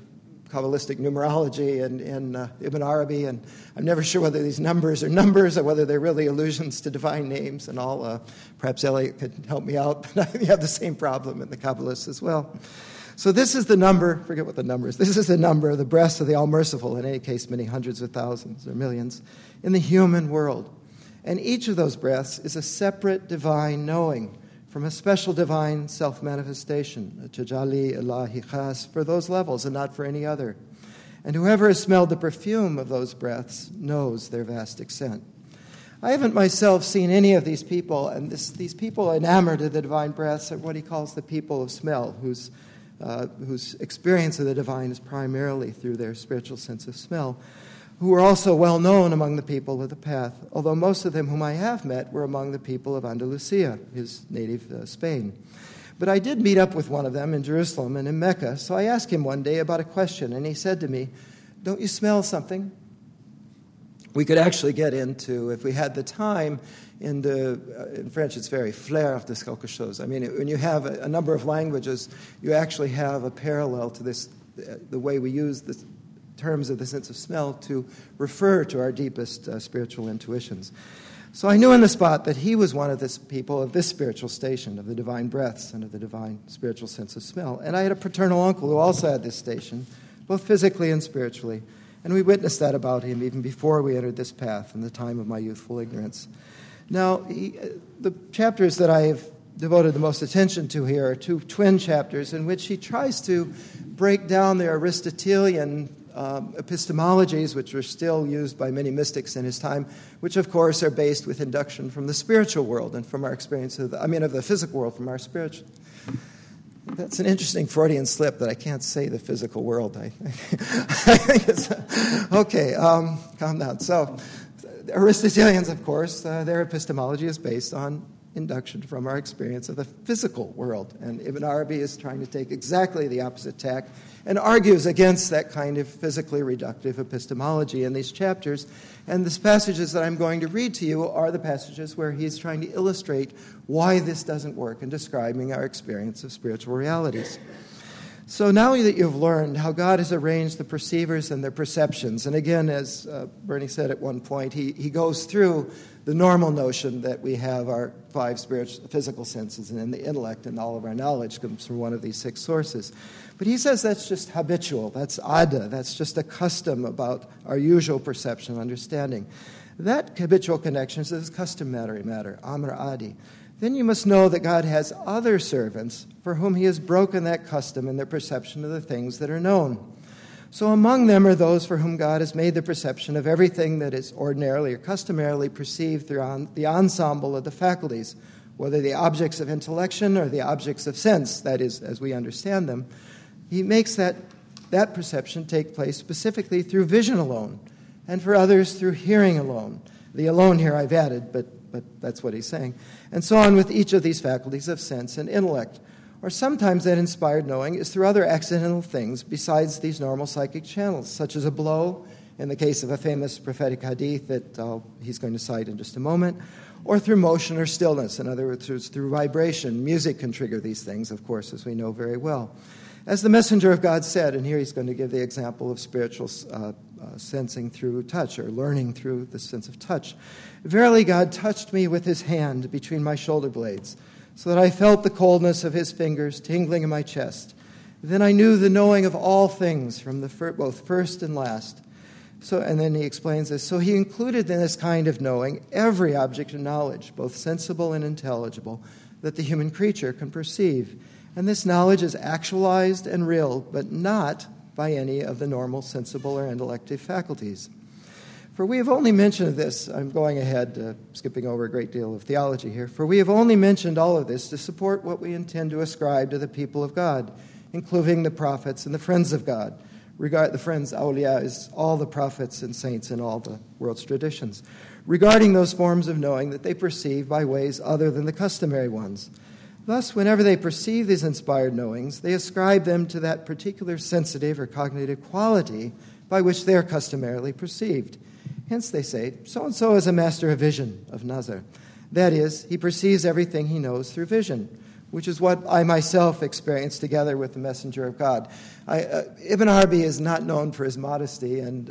Kabbalistic numerology in Ibn Arabi, and I'm never sure whether these numbers are numbers or whether they're really allusions to divine names and all. Perhaps Elliot could help me out, but you have the same problem in the Kabbalists as well. So this is the number, forget what the number is, this is the number of the breaths of the All-Merciful, in any case many hundreds of thousands or millions, in the human world. And each of those breaths is a separate divine knowing from a special divine self-manifestation, a tajali ilahi khas, for those levels and not for any other. And whoever has smelled the perfume of those breaths knows their vast extent. I haven't myself seen any of these people, and these people enamored of the divine breaths are what he calls the people of smell, whose experience of the divine is primarily through their spiritual sense of smell, who were also well known among the people of the path, although most of them whom I have met were among the people of Andalusia, his native Spain. But I did meet up with one of them in Jerusalem and in Mecca, so I asked him one day about a question, and he said to me, "Don't you smell something?" We could actually get into, if we had the time, in French it's very flair de quelque chose. I mean, when you have a number of languages, you actually have a parallel to this, the way we use this, terms of the sense of smell to refer to our deepest spiritual intuitions. So I knew on the spot that he was one of this people of this spiritual station, of the divine breaths and of the divine spiritual sense of smell. And I had a paternal uncle who also had this station, both physically and spiritually. And we witnessed that about him even before we entered this path in the time of my youthful ignorance. Now, the chapters that I have devoted the most attention to here are two twin chapters in which he tries to break down the Aristotelian epistemologies, which were still used by many mystics in his time, which of course are based with induction from the spiritual world and from our experience of the physical world, from our spiritual. That's an interesting Freudian slip that I can't say the physical world. I think it's okay. Calm down. So, Aristotelians, of course, their epistemology is based on induction from our experience of the physical world. And Ibn Arabi is trying to take exactly the opposite tack and argues against that kind of physically reductive epistemology in these chapters. And the passages that I'm going to read to you are the passages where he's trying to illustrate why this doesn't work in describing our experience of spiritual realities. So now that you've learned how God has arranged the perceivers and their perceptions, and again, as Bernie said at one point, he goes through the normal notion that we have our five spiritual, physical senses and then the intellect, and all of our knowledge comes from one of these six sources. But he says that's just habitual, that's ada, that's just a custom about our usual perception understanding. That habitual connection is customary matter, amr adi. Then you must know that God has other servants for whom he has broken that custom in their perception of the things that are known. So among them are those for whom God has made the perception of everything that is ordinarily or customarily perceived through the ensemble of the faculties, whether the objects of intellection or the objects of sense, that is, as we understand them. He makes that perception take place specifically through vision alone, and for others through hearing alone. The alone here I've added, but that's what he's saying. And so on with each of these faculties of sense and intellect. Or sometimes that inspired knowing is through other accidental things besides these normal psychic channels, such as a blow, in the case of a famous prophetic hadith that he's going to cite in just a moment, or through motion or stillness. In other words, through vibration. Music can trigger these things, of course, as we know very well. As the messenger of God said, and here he's going to give the example of spiritual sensing through touch, or learning through the sense of touch. Verily God touched me with his hand between my shoulder blades, so that I felt the coldness of his fingers tingling in my chest. Then I knew the knowing of all things from the both first and last. So, and then he explains this. So he included in this kind of knowing every object of knowledge, both sensible and intelligible, that the human creature can perceive. And this knowledge is actualized and real, but not by any of the normal sensible or intellective faculties. For we have only mentioned this, I'm going ahead, skipping over a great deal of theology here, for we have only mentioned all of this to support what we intend to ascribe to the people of God, including the prophets and the friends of God. The friends, awliya, is all the prophets and saints in all the world's traditions, regarding those forms of knowing that they perceive by ways other than the customary ones. Thus, whenever they perceive these inspired knowings, they ascribe them to that particular sensitive or cognitive quality by which they are customarily perceived. Hence they say, so-and-so is a master of vision, of nazar. That is, he perceives everything he knows through vision, which is what I myself experienced together with the messenger of God. Ibn Arabi is not known for his modesty, and,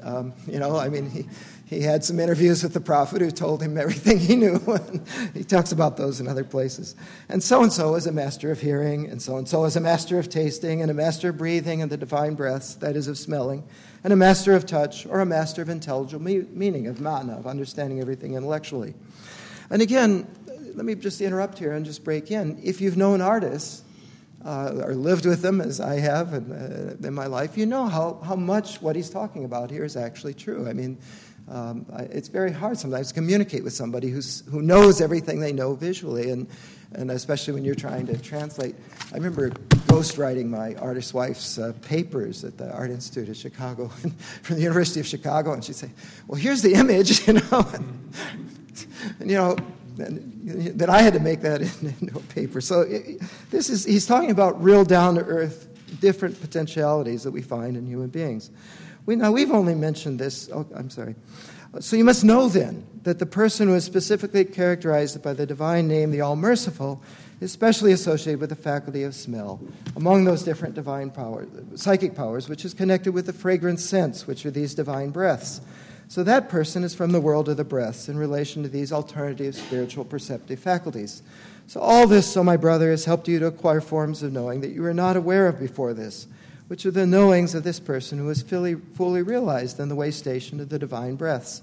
he had some interviews with the prophet who told him everything he knew. He talks about those in other places. And so is a master of hearing, and so is a master of tasting, and a master of breathing and the divine breaths, that is, of smelling, and a master of touch, or a master of intelligible meaning, of ma'na, of understanding everything intellectually. And again, let me just interrupt here and just break in. If you've known artists, or lived with them, as I have in my life, you know how much what he's talking about here is actually true. I mean, it's very hard sometimes to communicate with somebody who knows everything they know visually, and especially when you're trying to translate. I remember ghostwriting my artist wife's papers at the Art Institute of Chicago from the University of Chicago, and she'd say, "Well, here's the image," and then I had to make that into a paper. So he's talking about real down-to-earth, different potentialities that we find in human beings. We've only mentioned this. Oh, I'm sorry. So you must know then that the person who is specifically characterized by the divine name, the All-Merciful, is especially associated with the faculty of smell, among those different divine powers, psychic powers, which is connected with the fragrant sense, which are these divine breaths. So that person is from the world of the breaths in relation to these alternative spiritual perceptive faculties. So all this, so my brother, has helped you to acquire forms of knowing that you were not aware of before this, which are the knowings of this person who is fully realized in the way station of the divine breaths.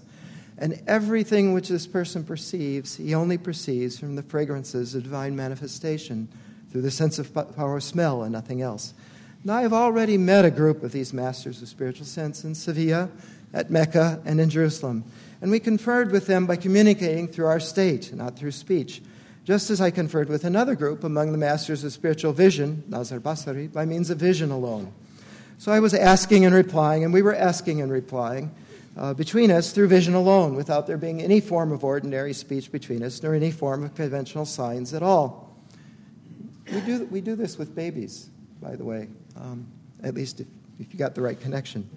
And everything which this person perceives, he only perceives from the fragrances of divine manifestation through the sense of power of smell and nothing else. Now I have already met a group of these masters of spiritual sense in Sevilla, at Mecca, and in Jerusalem. And we conferred with them by communicating through our state, not through speech, just as I conferred with another group among the masters of spiritual vision, Nazar Basari, by means of vision alone. So I was asking and replying, between us through vision alone, without there being any form of ordinary speech between us, nor any form of conventional signs at all. We do this with babies, by the way, at least if you got the right connection.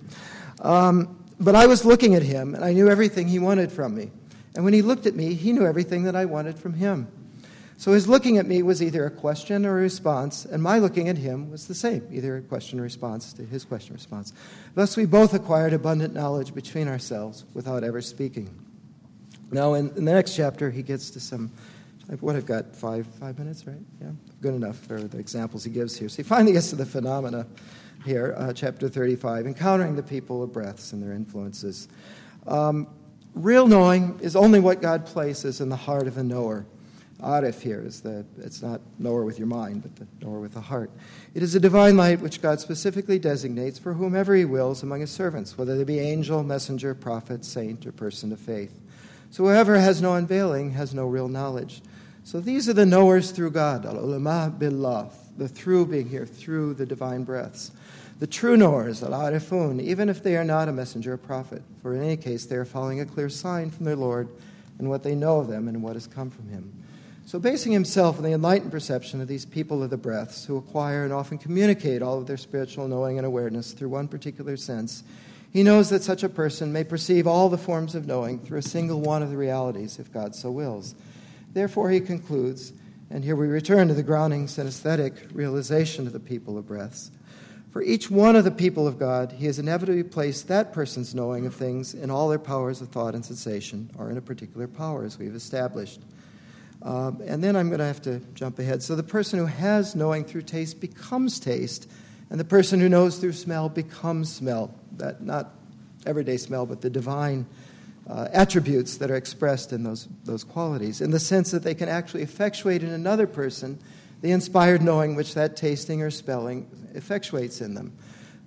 But I was looking at him, and I knew everything he wanted from me. And when he looked at me, he knew everything that I wanted from him. So his looking at me was either a question or a response, and my looking at him was the same, either a question or response to his question or response. Thus, we both acquired abundant knowledge between ourselves without ever speaking. Now, in the next chapter, he gets to some, what I've got, five minutes, right? Yeah, good enough for the examples he gives here. So he finally gets to the phenomena here, chapter 35, encountering the people of breaths and their influences. Real knowing is only what God places in the heart of the knower. Arif here is that it's not knower with your mind, but the knower with the heart. It is a divine light which God specifically designates for whomever he wills among his servants, whether they be angel, messenger, prophet, saint, or person of faith. So whoever has no unveiling has no real knowledge. So these are the knowers through God, al-ulama billah, the through being here, through the divine breaths. The true knowers, al-arifun, even if they are not a messenger or prophet, for in any case they are following a clear sign from their Lord and what they know of them and what has come from him. So basing himself on the enlightened perception of these people of the breaths who acquire and often communicate all of their spiritual knowing and awareness through one particular sense, he knows that such a person may perceive all the forms of knowing through a single one of the realities, if God so wills. Therefore, he concludes, and here we return to the grounding synesthetic realization of the people of breaths, for each one of the people of God, he has inevitably placed that person's knowing of things in all their powers of thought and sensation, or in a particular power, as we've established. And then I'm going to have to jump ahead. So the person who has knowing through taste becomes taste, and the person who knows through smell becomes smell. That not everyday smell, but the divine attributes that are expressed in those qualities, in the sense that they can actually effectuate in another person the inspired knowing which that tasting or smelling effectuates in them.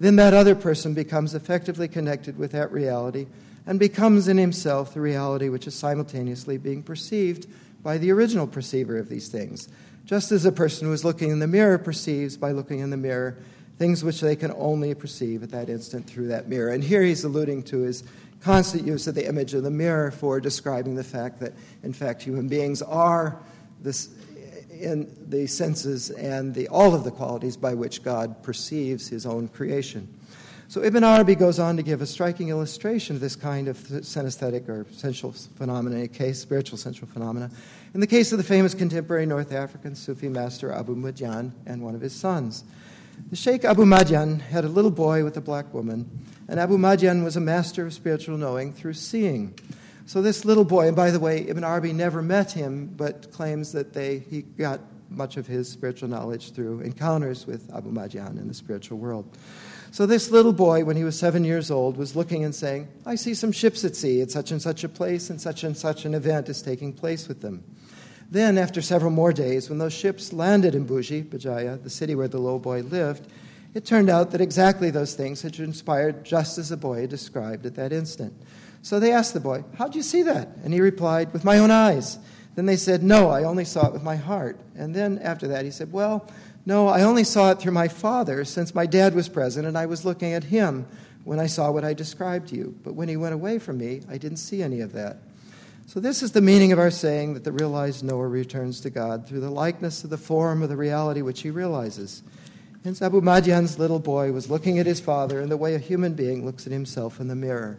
Then that other person becomes effectively connected with that reality and becomes in himself the reality which is simultaneously being perceived by the original perceiver of these things, just as a person who is looking in the mirror perceives by looking in the mirror things which they can only perceive at that instant through that mirror. And here he's alluding to his constant use of the image of the mirror for describing the fact that, in fact, human beings are this in the senses and all of the qualities by which God perceives his own creation. So Ibn Arabi goes on to give a striking illustration of this kind of synesthetic or sensual phenomena case, spiritual sensual phenomena, in the case of the famous contemporary North African Sufi master Abu Madjan and one of his sons. The Sheikh Abu Madjan had a little boy with a black woman, and Abu Madjan was a master of spiritual knowing through seeing. So this little boy, and by the way, Ibn Arabi never met him, but claims that he got much of his spiritual knowledge through encounters with Abu Madjan in the spiritual world. So this little boy, when he was 7 years old, was looking and saying, I see some ships at sea at such and such a place, and such an event is taking place with them. Then, after several more days, when those ships landed in Bujaya, the city where the little boy lived, it turned out that exactly those things had transpired just as the boy had described at that instant. So they asked the boy, how'd you see that? And he replied, with my own eyes. Then they said, no, I only saw it with my heart. And then after that he said, well, no, I only saw it through my father, since my dad was present and I was looking at him when I saw what I described to you. But when he went away from me, I didn't see any of that. So this is the meaning of our saying that the realized knower returns to God through the likeness of the form of the reality which he realizes. Hence Abu Madjan's little boy was looking at his father in the way a human being looks at himself in the mirror.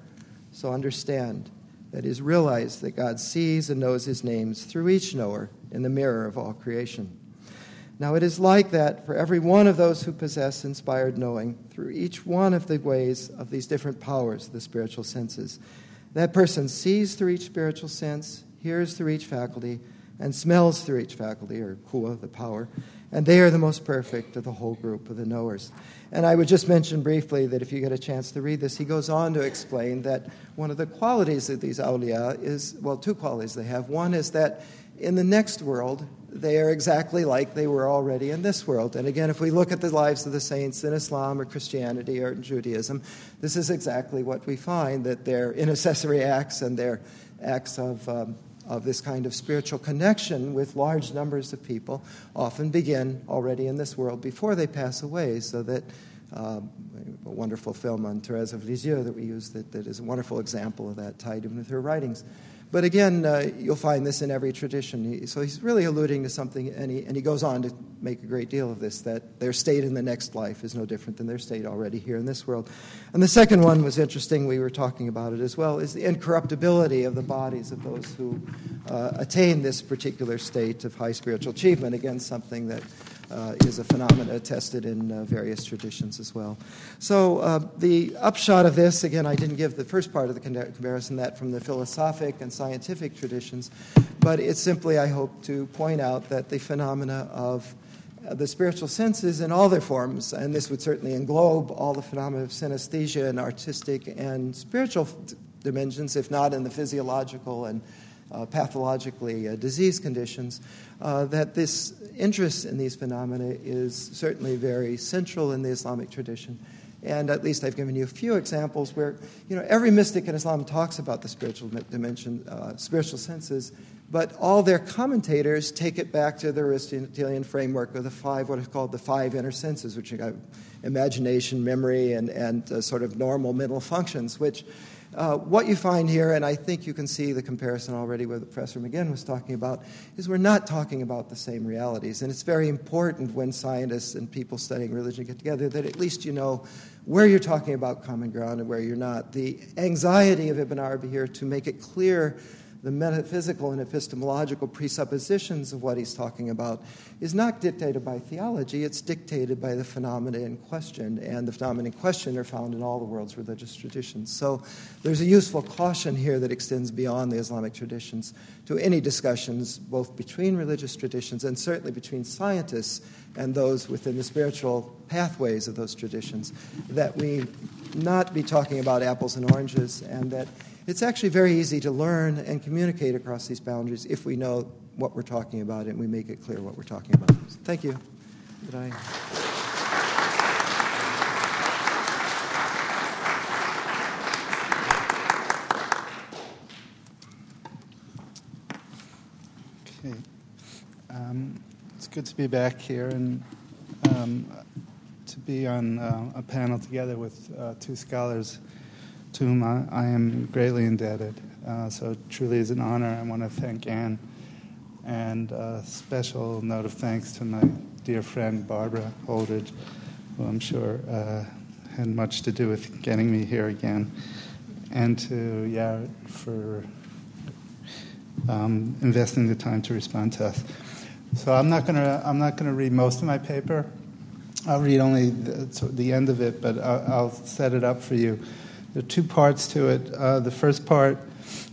So understand, that is, realize that God sees and knows his names through each knower in the mirror of all creation. Now it is like that for every one of those who possess inspired knowing through each one of the ways of these different powers, the spiritual senses. That person sees through each spiritual sense, hears through each faculty, and smells through each faculty, or kuwa, the power, and they are the most perfect of the whole group of the knowers. And I would just mention briefly that if you get a chance to read this, he goes on to explain that one of the qualities of these awliya is, well, two qualities they have. One is that in the next world, they are exactly like they were already in this world. And again, if we look at the lives of the saints in Islam or Christianity or Judaism, this is exactly what we find, that their intercessory acts and their acts of this kind of spiritual connection with large numbers of people often begin already in this world before they pass away, so that a wonderful film on Thérèse of Lisieux that we use that is a wonderful example of that tied in with her writings. But again, you'll find this in every tradition. So he's really alluding to something, and he goes on to make a great deal of this, that their state in the next life is no different than their state already here in this world. And the second one was interesting, we were talking about it as well, is the incorruptibility of the bodies of those who attain this particular state of high spiritual achievement. Again, something that is a phenomena attested in various traditions as well. So the upshot of this, again, I didn't give the first part of the comparison, that from the philosophic and scientific traditions, but it's simply, I hope, to point out that the phenomena of the spiritual senses in all their forms, and this would certainly englobe all the phenomena of synesthesia and artistic and spiritual dimensions, if not in the physiological and pathologically disease conditions, that this interest in these phenomena is certainly very central in the Islamic tradition. And at least I've given you a few examples where, you know, every mystic in Islam talks about the spiritual dimension, spiritual senses, but all their commentators take it back to the Aristotelian framework of the five, what is called the five inner senses, which are imagination, memory, and sort of normal mental functions, which what you find here, and I think you can see the comparison already where Professor McGinn was talking about, is we're not talking about the same realities. And it's very important when scientists and people studying religion get together that at least you know where you're talking about common ground and where you're not. The anxiety of Ibn Arabi here to make it clear the metaphysical and epistemological presuppositions of what he's talking about is not dictated by theology. It's dictated by the phenomena in question, and the phenomena in question are found in all the world's religious traditions. So there's a useful caution here that extends beyond the Islamic traditions to any discussions both between religious traditions and certainly between scientists and those within the spiritual pathways of those traditions, that we not be talking about apples and oranges, and that it's actually very easy to learn and communicate across these boundaries if we know what we're talking about and we make it clear what we're talking about. So thank you. Okay. It's good to be back here and to be on a panel together with two scholars to whom I am greatly indebted. So it truly is an honor. I want to thank Anne, and a special note of thanks to my dear friend Barbara Holdridge, who I'm sure had much to do with getting me here again, and to Jared for investing the time to respond to us. So I'm not gonna read most of my paper. I'll read only the end of it, but I'll set it up for you. There are two parts to it. The first part,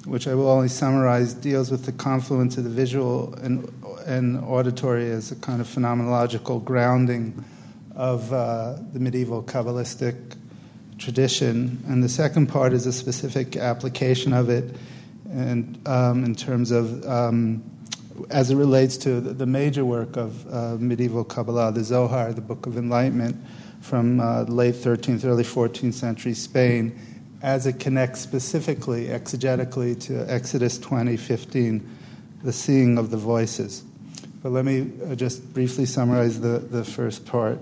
which I will only summarize, deals with the confluence of the visual and auditory as a kind of phenomenological grounding of the medieval Kabbalistic tradition. And the second part is a specific application of it, and in terms of as it relates to the major work of medieval Kabbalah, the Zohar, the Book of Enlightenment, from late 13th, early 14th century Spain, as it connects specifically, exegetically, to Exodus 20:15, the seeing of the voices. But let me just briefly summarize the first part.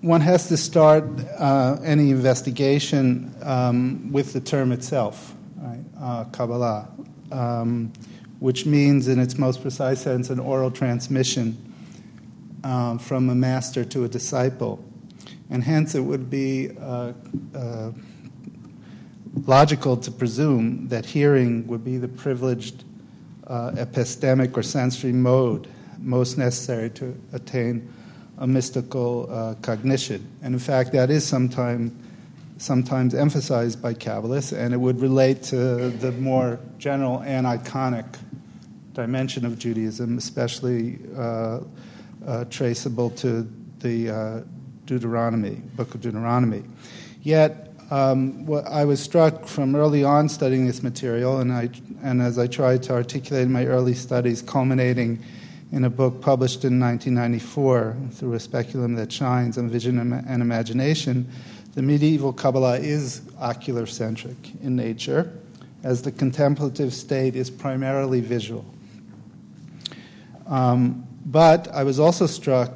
One has to start any investigation with the term itself, right? Kabbalah, which means in its most precise sense an oral transmission from a master to a disciple. And hence it would be logical to presume that hearing would be the privileged epistemic or sensory mode most necessary to attain a mystical cognition. And in fact, that is sometimes emphasized by Kabbalists, and it would relate to the more general and iconic dimension of Judaism, especially traceable to the Book of Deuteronomy. Yet, what I was struck from early on studying this material, and as I tried to articulate in my early studies, culminating in a book published in 1994 through A Speculum That Shines on Vision and Imagination, the medieval Kabbalah is ocular-centric in nature, as the contemplative state is primarily visual. But I was also struck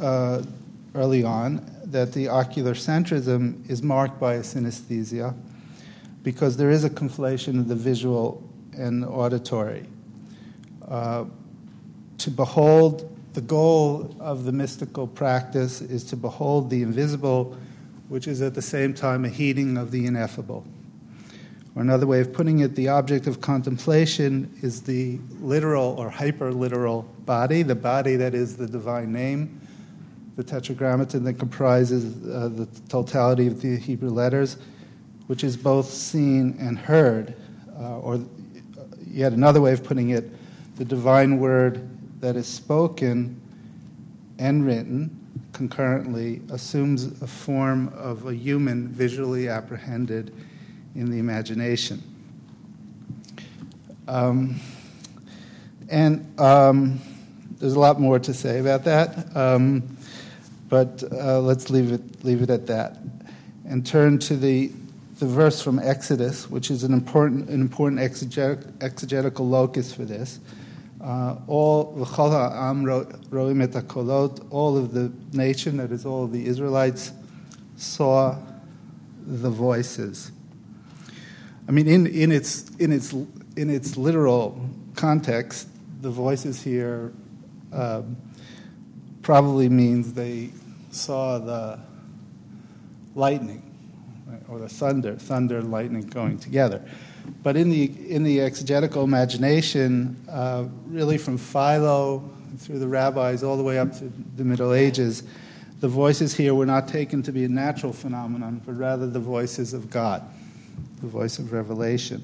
early on that the ocular centrism is marked by a synesthesia because there is a conflation of the visual and auditory. To behold, the goal of the mystical practice is to behold the invisible, which is at the same time a heeding of the ineffable. Or another way of putting it, the object of contemplation is the literal or hyper-literal body, the body that is the divine name, the tetragrammaton that comprises the totality of the Hebrew letters, which is both seen and heard, or yet another way of putting it, the divine word that is spoken and written concurrently assumes a form of a human visually apprehended in the imagination. There's a lot more to say about that, but let's leave it at that and turn to the verse from Exodus, which is an important exegetical locus for this. All of the nation, that is, all of the Israelites, saw the voices. I mean, in its literal context, the voices here probably means they saw the lightning or the thunder and lightning going together. But in the exegetical imagination, really from Philo through the rabbis all the way up to the Middle Ages, the voices here were not taken to be a natural phenomenon, but rather the voices of God, the voice of revelation.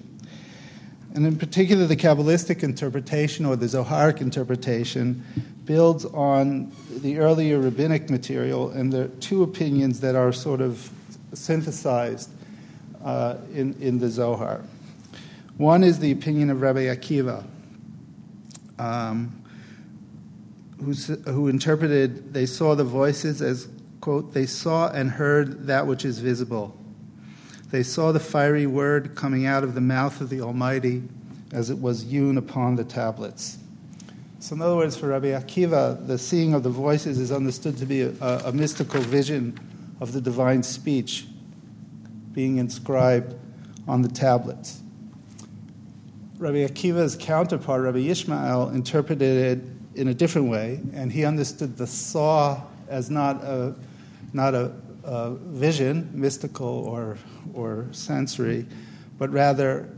And in particular, the Kabbalistic interpretation or the Zoharic interpretation builds on the earlier rabbinic material, and there are two opinions that are sort of synthesized in the Zohar. One is the opinion of Rabbi Akiva, who interpreted they saw the voices as, quote, they saw and heard that which is visible. They saw the fiery word coming out of the mouth of the Almighty as it was hewn upon the tablets. So in other words, for Rabbi Akiva, the seeing of the voices is understood to be a mystical vision of the divine speech being inscribed on the tablets. Rabbi Akiva's counterpart, Rabbi Ishmael, interpreted it in a different way, and he understood the saw as not a vision, mystical or sensory, but rather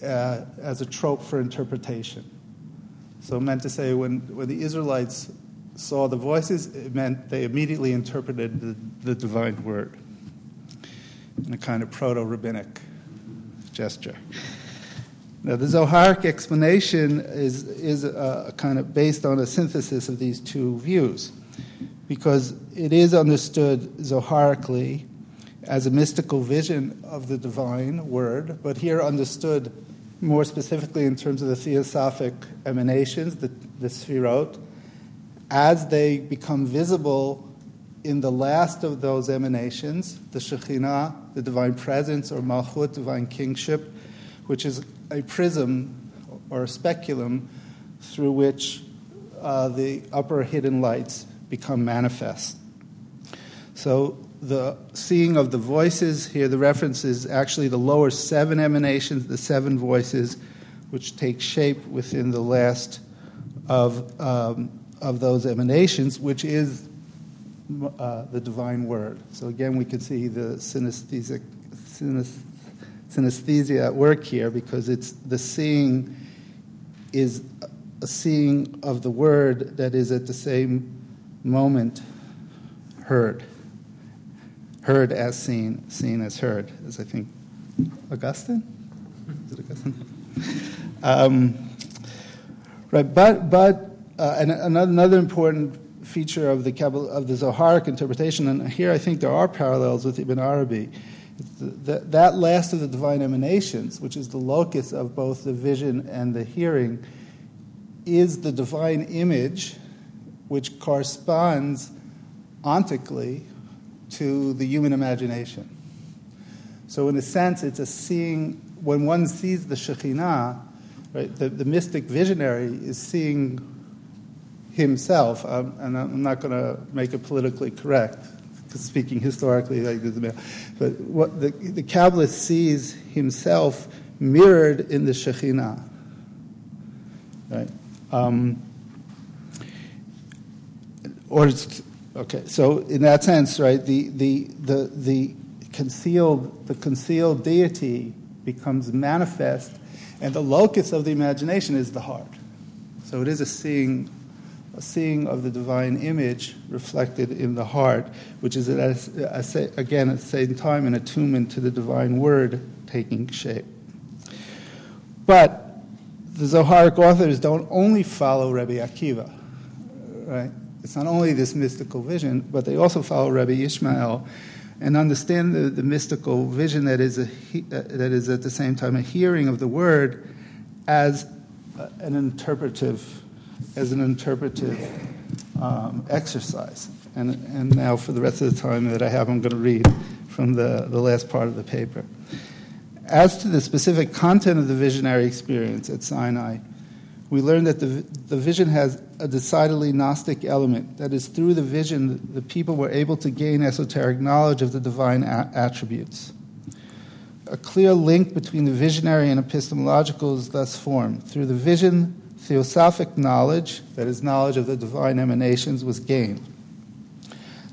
as a trope for interpretation. So meant to say, when the Israelites saw the voices, it meant they immediately interpreted the divine word in a kind of proto-rabbinic gesture. Now, the Zoharic explanation is kind of based on a synthesis of these two views, because it is understood Zoharically as a mystical vision of the divine word, but here understood more specifically in terms of the theosophic emanations, the sefirot, as they become visible in the last of those emanations, the Shekhinah, the divine presence, or Malchut, divine kingship, which is a prism or a speculum through which the upper hidden lights become manifest. So the seeing of the voices here, the reference is actually the lower seven emanations, the seven voices, which take shape within the last of those emanations, which is the divine word. So again, we could see the synesthesia at work here, because it's the seeing is a seeing of the word that is at the same moment heard as seen, seen as heard, as I think Augustine? Is it Augustine? Right, but and another important feature of the Zoharic interpretation, and here I think there are parallels with Ibn Arabi. That last of the divine emanations, which is the locus of both the vision and the hearing, is the divine image which corresponds ontically to the human imagination. So in a sense, it's a seeing. When one sees the Shekhinah, right, the mystic visionary is seeing himself, and I'm not going to make it politically correct, because speaking historically, but what the Kabbalist sees himself mirrored in the Shekhinah. Right? So in that sense, right, the concealed deity becomes manifest, and the locus of the imagination is the heart. So it is a seeing of the divine image reflected in the heart, which is, again, at the same time, an attunement to the divine word taking shape. But the Zoharic authors don't only follow Rabbi Akiva, right? It's not only this mystical vision, but they also follow Rabbi Ishmael and understand the mystical vision that is at the same time a hearing of the word as an interpretive exercise. And now for the rest of the time that I have, I'm going to read from the last part of the paper. As to the specific content of the visionary experience at Sinai, we learn that the vision has a decidedly Gnostic element. That is, through the vision, the people were able to gain esoteric knowledge of the divine attributes. A clear link between the visionary and epistemological is thus formed. Through the vision, theosophic knowledge, that is, knowledge of the divine emanations, was gained.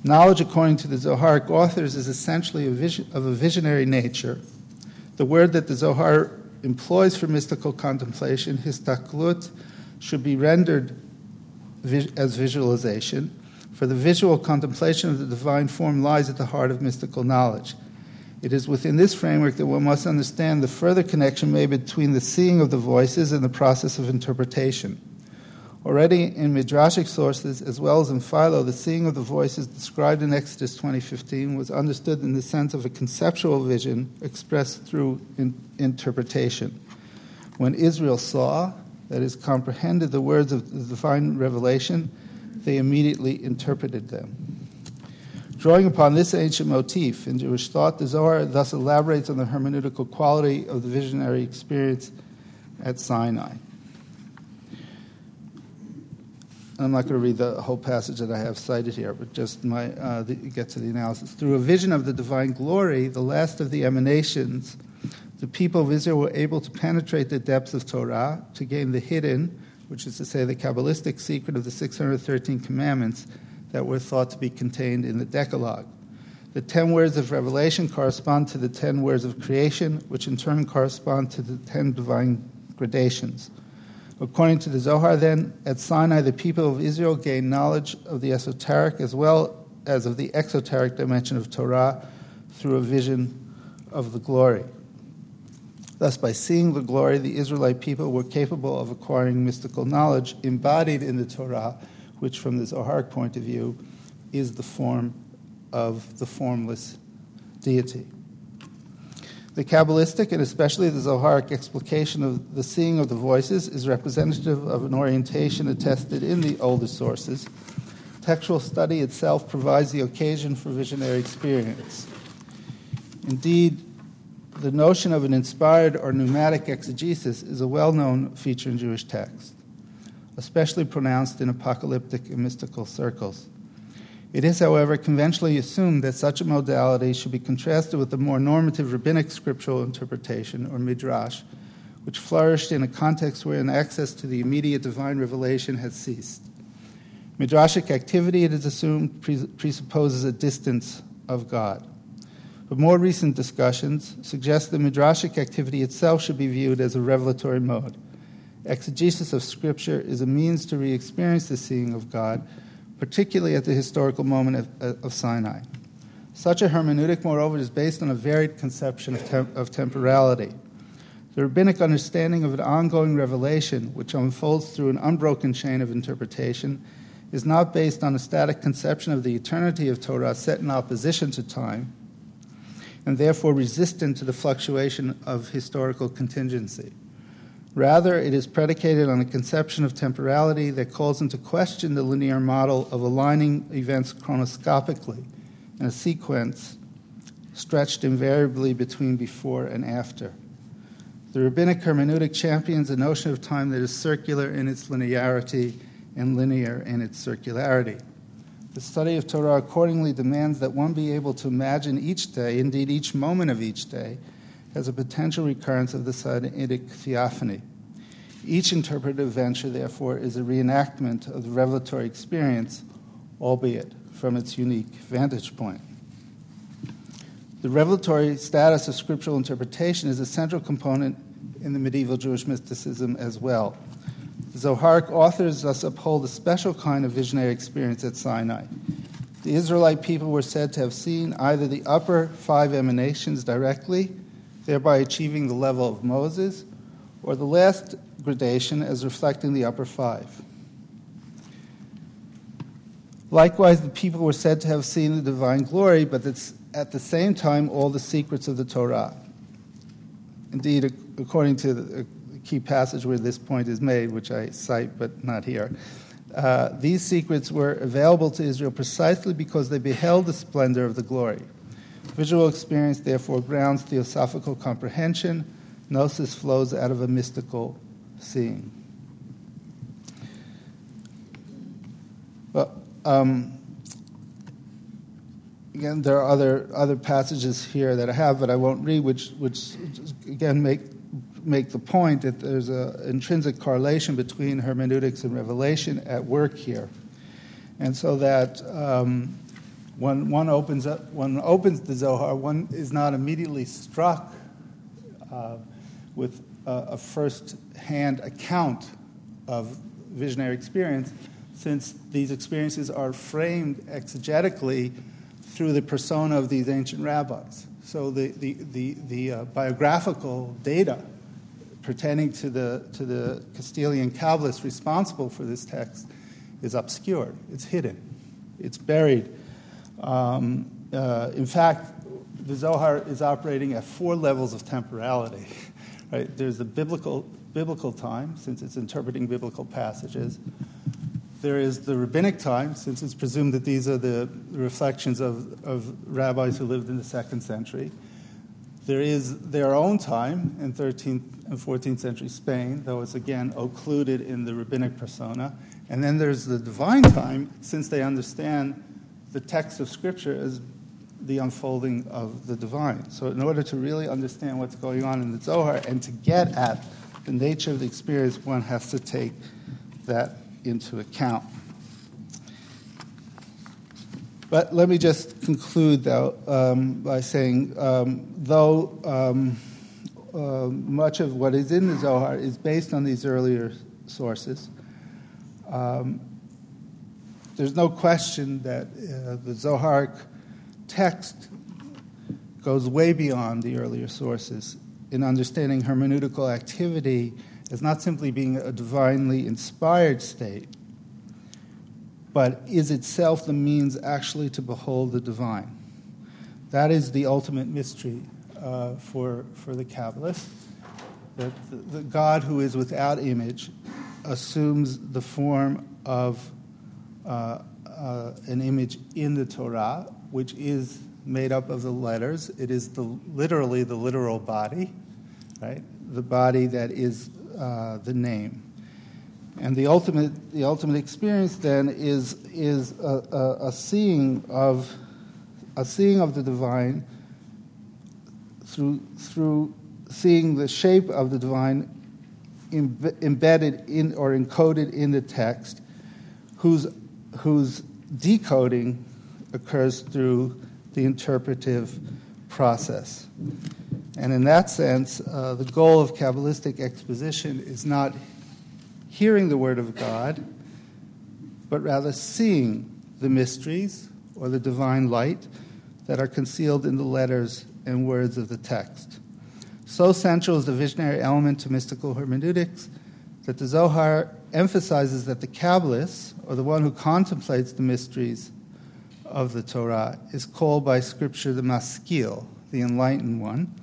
Knowledge, according to the Zoharic authors, is essentially a visionary nature. The word that the Zohar employs for mystical contemplation, histaklut, should be rendered as visualization, for the visual contemplation of the divine form lies at the heart of mystical knowledge. It is within this framework that one must understand the further connection made between the seeing of the voices and the process of interpretation. Already in Midrashic sources, as well as in Philo, the seeing of the voices described in Exodus 20:15 was understood in the sense of a conceptual vision expressed through interpretation. When Israel saw, that is, comprehended the words of the divine revelation, they immediately interpreted them. Drawing upon this ancient motif in Jewish thought, the Zohar thus elaborates on the hermeneutical quality of the visionary experience at Sinai. I'm not going to read the whole passage that I have cited here, but just get to the analysis. Through a vision of the divine glory, the last of the emanations, the people of Israel were able to penetrate the depths of Torah, to gain the hidden, which is to say the Kabbalistic secret of the 613 commandments that were thought to be contained in the Decalogue. The 10 words of revelation correspond to the 10 words of creation, which in turn correspond to the 10 divine gradations. According to the Zohar, then, at Sinai, the people of Israel gained knowledge of the esoteric as well as of the exoteric dimension of Torah through a vision of the glory. Thus, by seeing the glory, the Israelite people were capable of acquiring mystical knowledge embodied in the Torah, which, from the Zoharic point of view, is the form of the formless deity. The Kabbalistic, and especially the Zoharic explication of the seeing of the voices, is representative of an orientation attested in the older sources. Textual study itself provides the occasion for visionary experience. Indeed, the notion of an inspired or pneumatic exegesis is a well-known feature in Jewish texts, especially pronounced in apocalyptic and mystical circles. It is, however, conventionally assumed that such a modality should be contrasted with the more normative rabbinic scriptural interpretation, or midrash, which flourished in a context wherein access to the immediate divine revelation had ceased. Midrashic activity, it is assumed, presupposes a distance of God. But more recent discussions suggest that midrashic activity itself should be viewed as a revelatory mode. Exegesis of Scripture is a means to re-experience the seeing of God, particularly at the historical moment of Sinai. Such a hermeneutic, moreover, is based on a varied conception of temporality. The rabbinic understanding of an ongoing revelation, which unfolds through an unbroken chain of interpretation, is not based on a static conception of the eternity of Torah set in opposition to time, and therefore resistant to the fluctuation of historical contingency. Rather, it is predicated on a conception of temporality that calls into question the linear model of aligning events chronoscopically in a sequence stretched invariably between before and after. The rabbinic hermeneutic champions a notion of time that is circular in its linearity and linear in its circularity. The study of Torah accordingly demands that one be able to imagine each day, indeed each moment of each day, as a potential recurrence of the Sinaitic theophany. Each interpretive venture, therefore, is a reenactment of the revelatory experience, albeit from its unique vantage point. The revelatory status of scriptural interpretation is a central component in the medieval Jewish mysticism as well. The Zoharic authors thus uphold a special kind of visionary experience at Sinai. The Israelite people were said to have seen either the upper five emanations directly, thereby achieving the level of Moses, or the last gradation as reflecting the upper five. Likewise, the people were said to have seen the divine glory, but at the same time all the secrets of the Torah. Indeed, according to the key passage where this point is made, which I cite but not here, these secrets were available to Israel precisely because they beheld the splendor of the glory. Visual experience, therefore, grounds theosophical comprehension. Gnosis flows out of a mystical seeing. Well, again, there are other passages here that I have, but I won't read, which again make the point that there's an intrinsic correlation between hermeneutics and revelation at work here, and so that when one opens the Zohar, one is not immediately struck with a first-hand account of visionary experience, since these experiences are framed exegetically through the persona of these ancient rabbis. So the biographical data pertaining to the Castilian Kabbalists responsible for this text is obscured. It's hidden. It's buried. In fact, the Zohar is operating at four levels of temporality. Right? There's the biblical time, since it's interpreting biblical passages. There is the rabbinic time, since it's presumed that these are the reflections of rabbis who lived in the 2nd century. There is their own time in 13th and 14th century Spain, though it's again occluded in the rabbinic persona. And then there's the divine time, since they understand the text of Scripture as the unfolding of the divine. So in order to really understand what's going on in the Zohar and to get at the nature of the experience, one has to take that into account. But let me just conclude, though, by saying, much of what is in the Zohar is based on these earlier sources, there's no question that the Zoharic text goes way beyond the earlier sources in understanding hermeneutical activity as not simply being a divinely inspired state, but is itself the means actually to behold the divine. That is the ultimate mystery for the Kabbalists, that the God who is without image assumes the form of an image in the Torah, which is made up of the letters. It is literally the literal body, right? The body that is the name. And the ultimate experience then is a seeing of the divine through seeing the shape of the divine embedded in or encoded in the text, whose decoding occurs through the interpretive process. And in that sense, the goal of Kabbalistic exposition is not hearing the word of God, but rather seeing the mysteries or the divine light that are concealed in the letters and words of the text. So central is the visionary element to mystical hermeneutics that the Zohar emphasizes that the Kabbalist, or the one who contemplates the mysteries of the Torah, is called by Scripture the maskil, the enlightened one,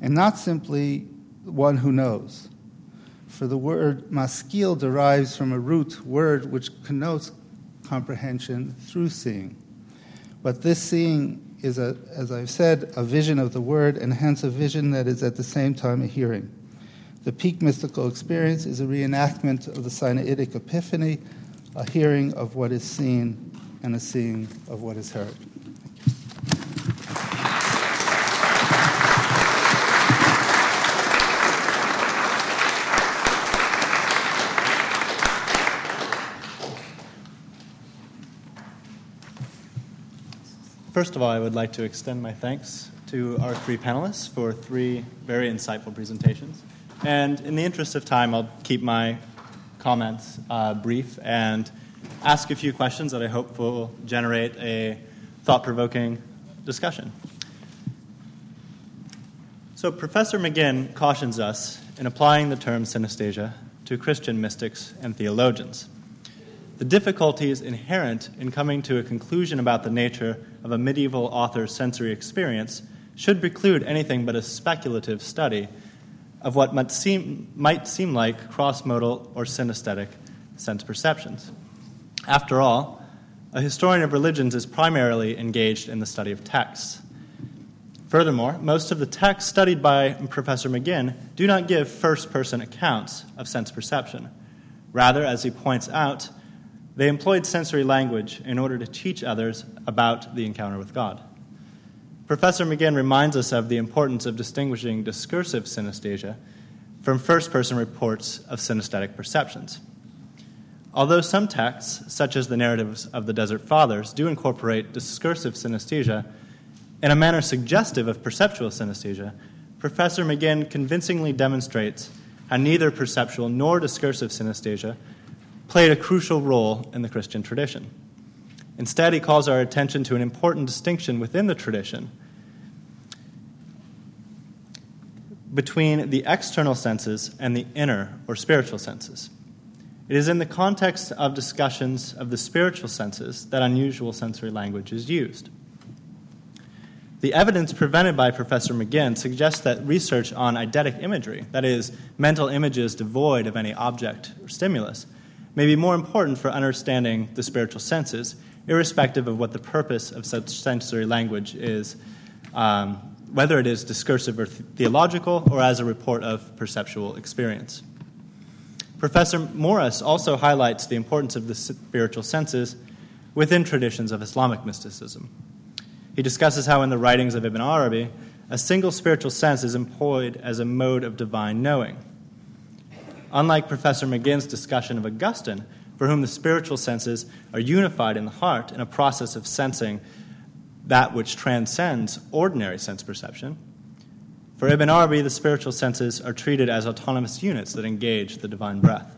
and not simply one who knows. For the word maskil derives from a root word which connotes comprehension through seeing. But this seeing is, as I've said, a vision of the word, and hence a vision that is at the same time a hearing. The peak mystical experience is a reenactment of the Sinaitic epiphany, a hearing of what is seen and a seeing of what is heard. First of all, I would like to extend my thanks to our three panelists for three very insightful presentations. And in the interest of time, I'll keep my comments brief and ask a few questions that I hope will generate a thought-provoking discussion. So Professor McGinn cautions us in applying the term synesthesia to Christian mystics and theologians. The difficulties inherent in coming to a conclusion about the nature of a medieval author's sensory experience should preclude anything but a speculative study of what might seem like cross-modal or synesthetic sense perceptions. After all, a historian of religions is primarily engaged in the study of texts. Furthermore, most of the texts studied by Professor McGinn do not give first-person accounts of sense perception. Rather, as he points out, they employed sensory language in order to teach others about the encounter with God. Professor McGinn reminds us of the importance of distinguishing discursive synesthesia from first-person reports of synesthetic perceptions. Although some texts, such as the narratives of the Desert Fathers, do incorporate discursive synesthesia in a manner suggestive of perceptual synesthesia, Professor McGinn convincingly demonstrates how neither perceptual nor discursive synesthesia played a crucial role in the Christian tradition. Instead, he calls our attention to an important distinction within the tradition between the external senses and the inner or spiritual senses. It is in the context of discussions of the spiritual senses that unusual sensory language is used. The evidence presented by Professor McGinn suggests that research on eidetic imagery, that is, mental images devoid of any object or stimulus, may be more important for understanding the spiritual senses, irrespective of what the purpose of such sensory language is, whether it is discursive or theological or as a report of perceptual experience. Professor Morris also highlights the importance of the spiritual senses within traditions of Islamic mysticism. He discusses how in the writings of Ibn Arabi, a single spiritual sense is employed as a mode of divine knowing. Unlike Professor McGinn's discussion of Augustine, for whom the spiritual senses are unified in the heart in a process of sensing that which transcends ordinary sense perception, for Ibn Arabi, the spiritual senses are treated as autonomous units that engage the divine breath.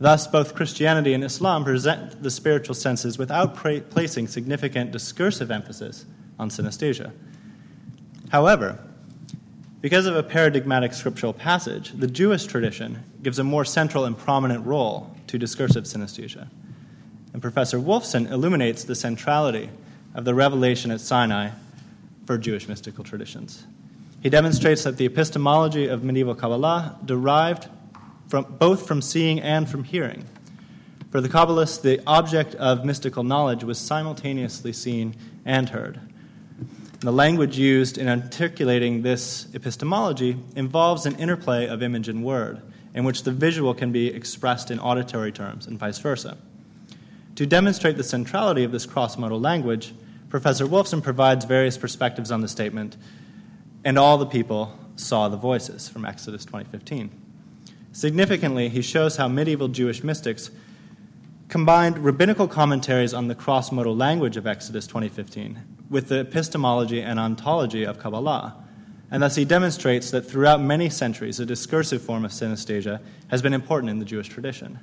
Thus, both Christianity and Islam present the spiritual senses without placing significant discursive emphasis on synesthesia. However, because of a paradigmatic scriptural passage, the Jewish tradition gives a more central and prominent role to discursive synesthesia. And Professor Wolfson illuminates the centrality of the revelation at Sinai for Jewish mystical traditions. He demonstrates that the epistemology of medieval Kabbalah derived both from seeing and from hearing. For the Kabbalists, the object of mystical knowledge was simultaneously seen and heard. The language used in articulating this epistemology involves an interplay of image and word, in which the visual can be expressed in auditory terms and vice versa. To demonstrate the centrality of this cross-modal language, Professor Wolfson provides various perspectives on the statement, "And all the people saw the voices," from Exodus 20:15. Significantly, he shows how medieval Jewish mystics combined rabbinical commentaries on the cross-modal language of Exodus 20:15 with the epistemology and ontology of Kabbalah, and thus he demonstrates that throughout many centuries a discursive form of synesthesia has been important in the Jewish tradition.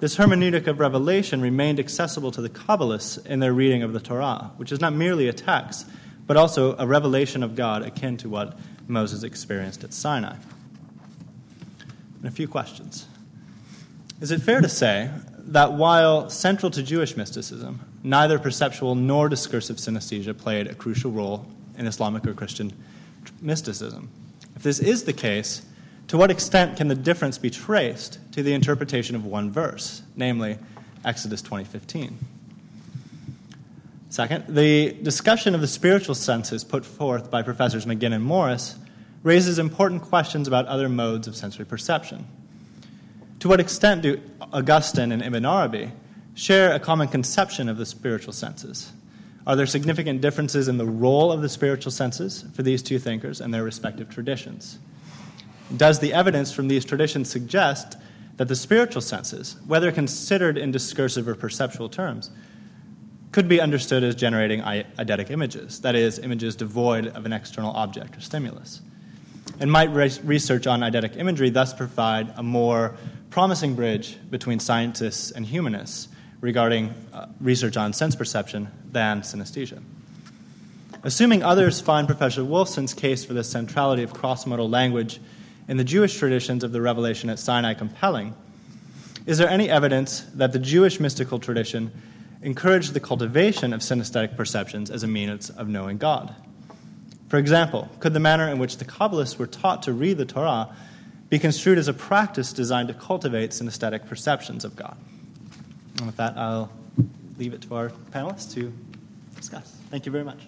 This hermeneutic of revelation remained accessible to the Kabbalists in their reading of the Torah, which is not merely a text, but also a revelation of God akin to what Moses experienced at Sinai. And a few questions. Is it fair to say that while central to Jewish mysticism, neither perceptual nor discursive synesthesia played a crucial role in Islamic or Christian mysticism? If this is the case, to what extent can the difference be traced to the interpretation of one verse, namely Exodus 20:15? Second, the discussion of the spiritual senses put forth by Professors McGinn and Morris raises important questions about other modes of sensory perception. To what extent do Augustine and Ibn Arabi share a common conception of the spiritual senses? Are there significant differences in the role of the spiritual senses for these two thinkers and their respective traditions? Does the evidence from these traditions suggest that the spiritual senses, whether considered in discursive or perceptual terms, could be understood as generating eidetic images, that is, images devoid of an external object or stimulus? And might research on eidetic imagery thus provide a more promising bridge between scientists and humanists regarding research on sense perception than synesthesia? Assuming others find Professor Wolfson's case for the centrality of cross-modal language in the Jewish traditions of the revelation at Sinai compelling, is there any evidence that the Jewish mystical tradition encouraged the cultivation of synesthetic perceptions as a means of knowing God? For example, could the manner in which the Kabbalists were taught to read the Torah be construed as a practice designed to cultivate synesthetic perceptions of God? And with that, I'll leave it to our panelists to discuss. Thank you very much.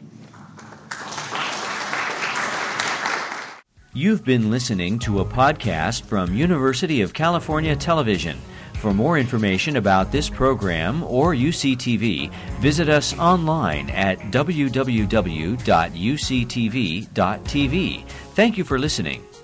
You've been listening to a podcast from University of California Television. For more information about this program or UCTV, visit us online at www.uctv.tv. Thank you for listening.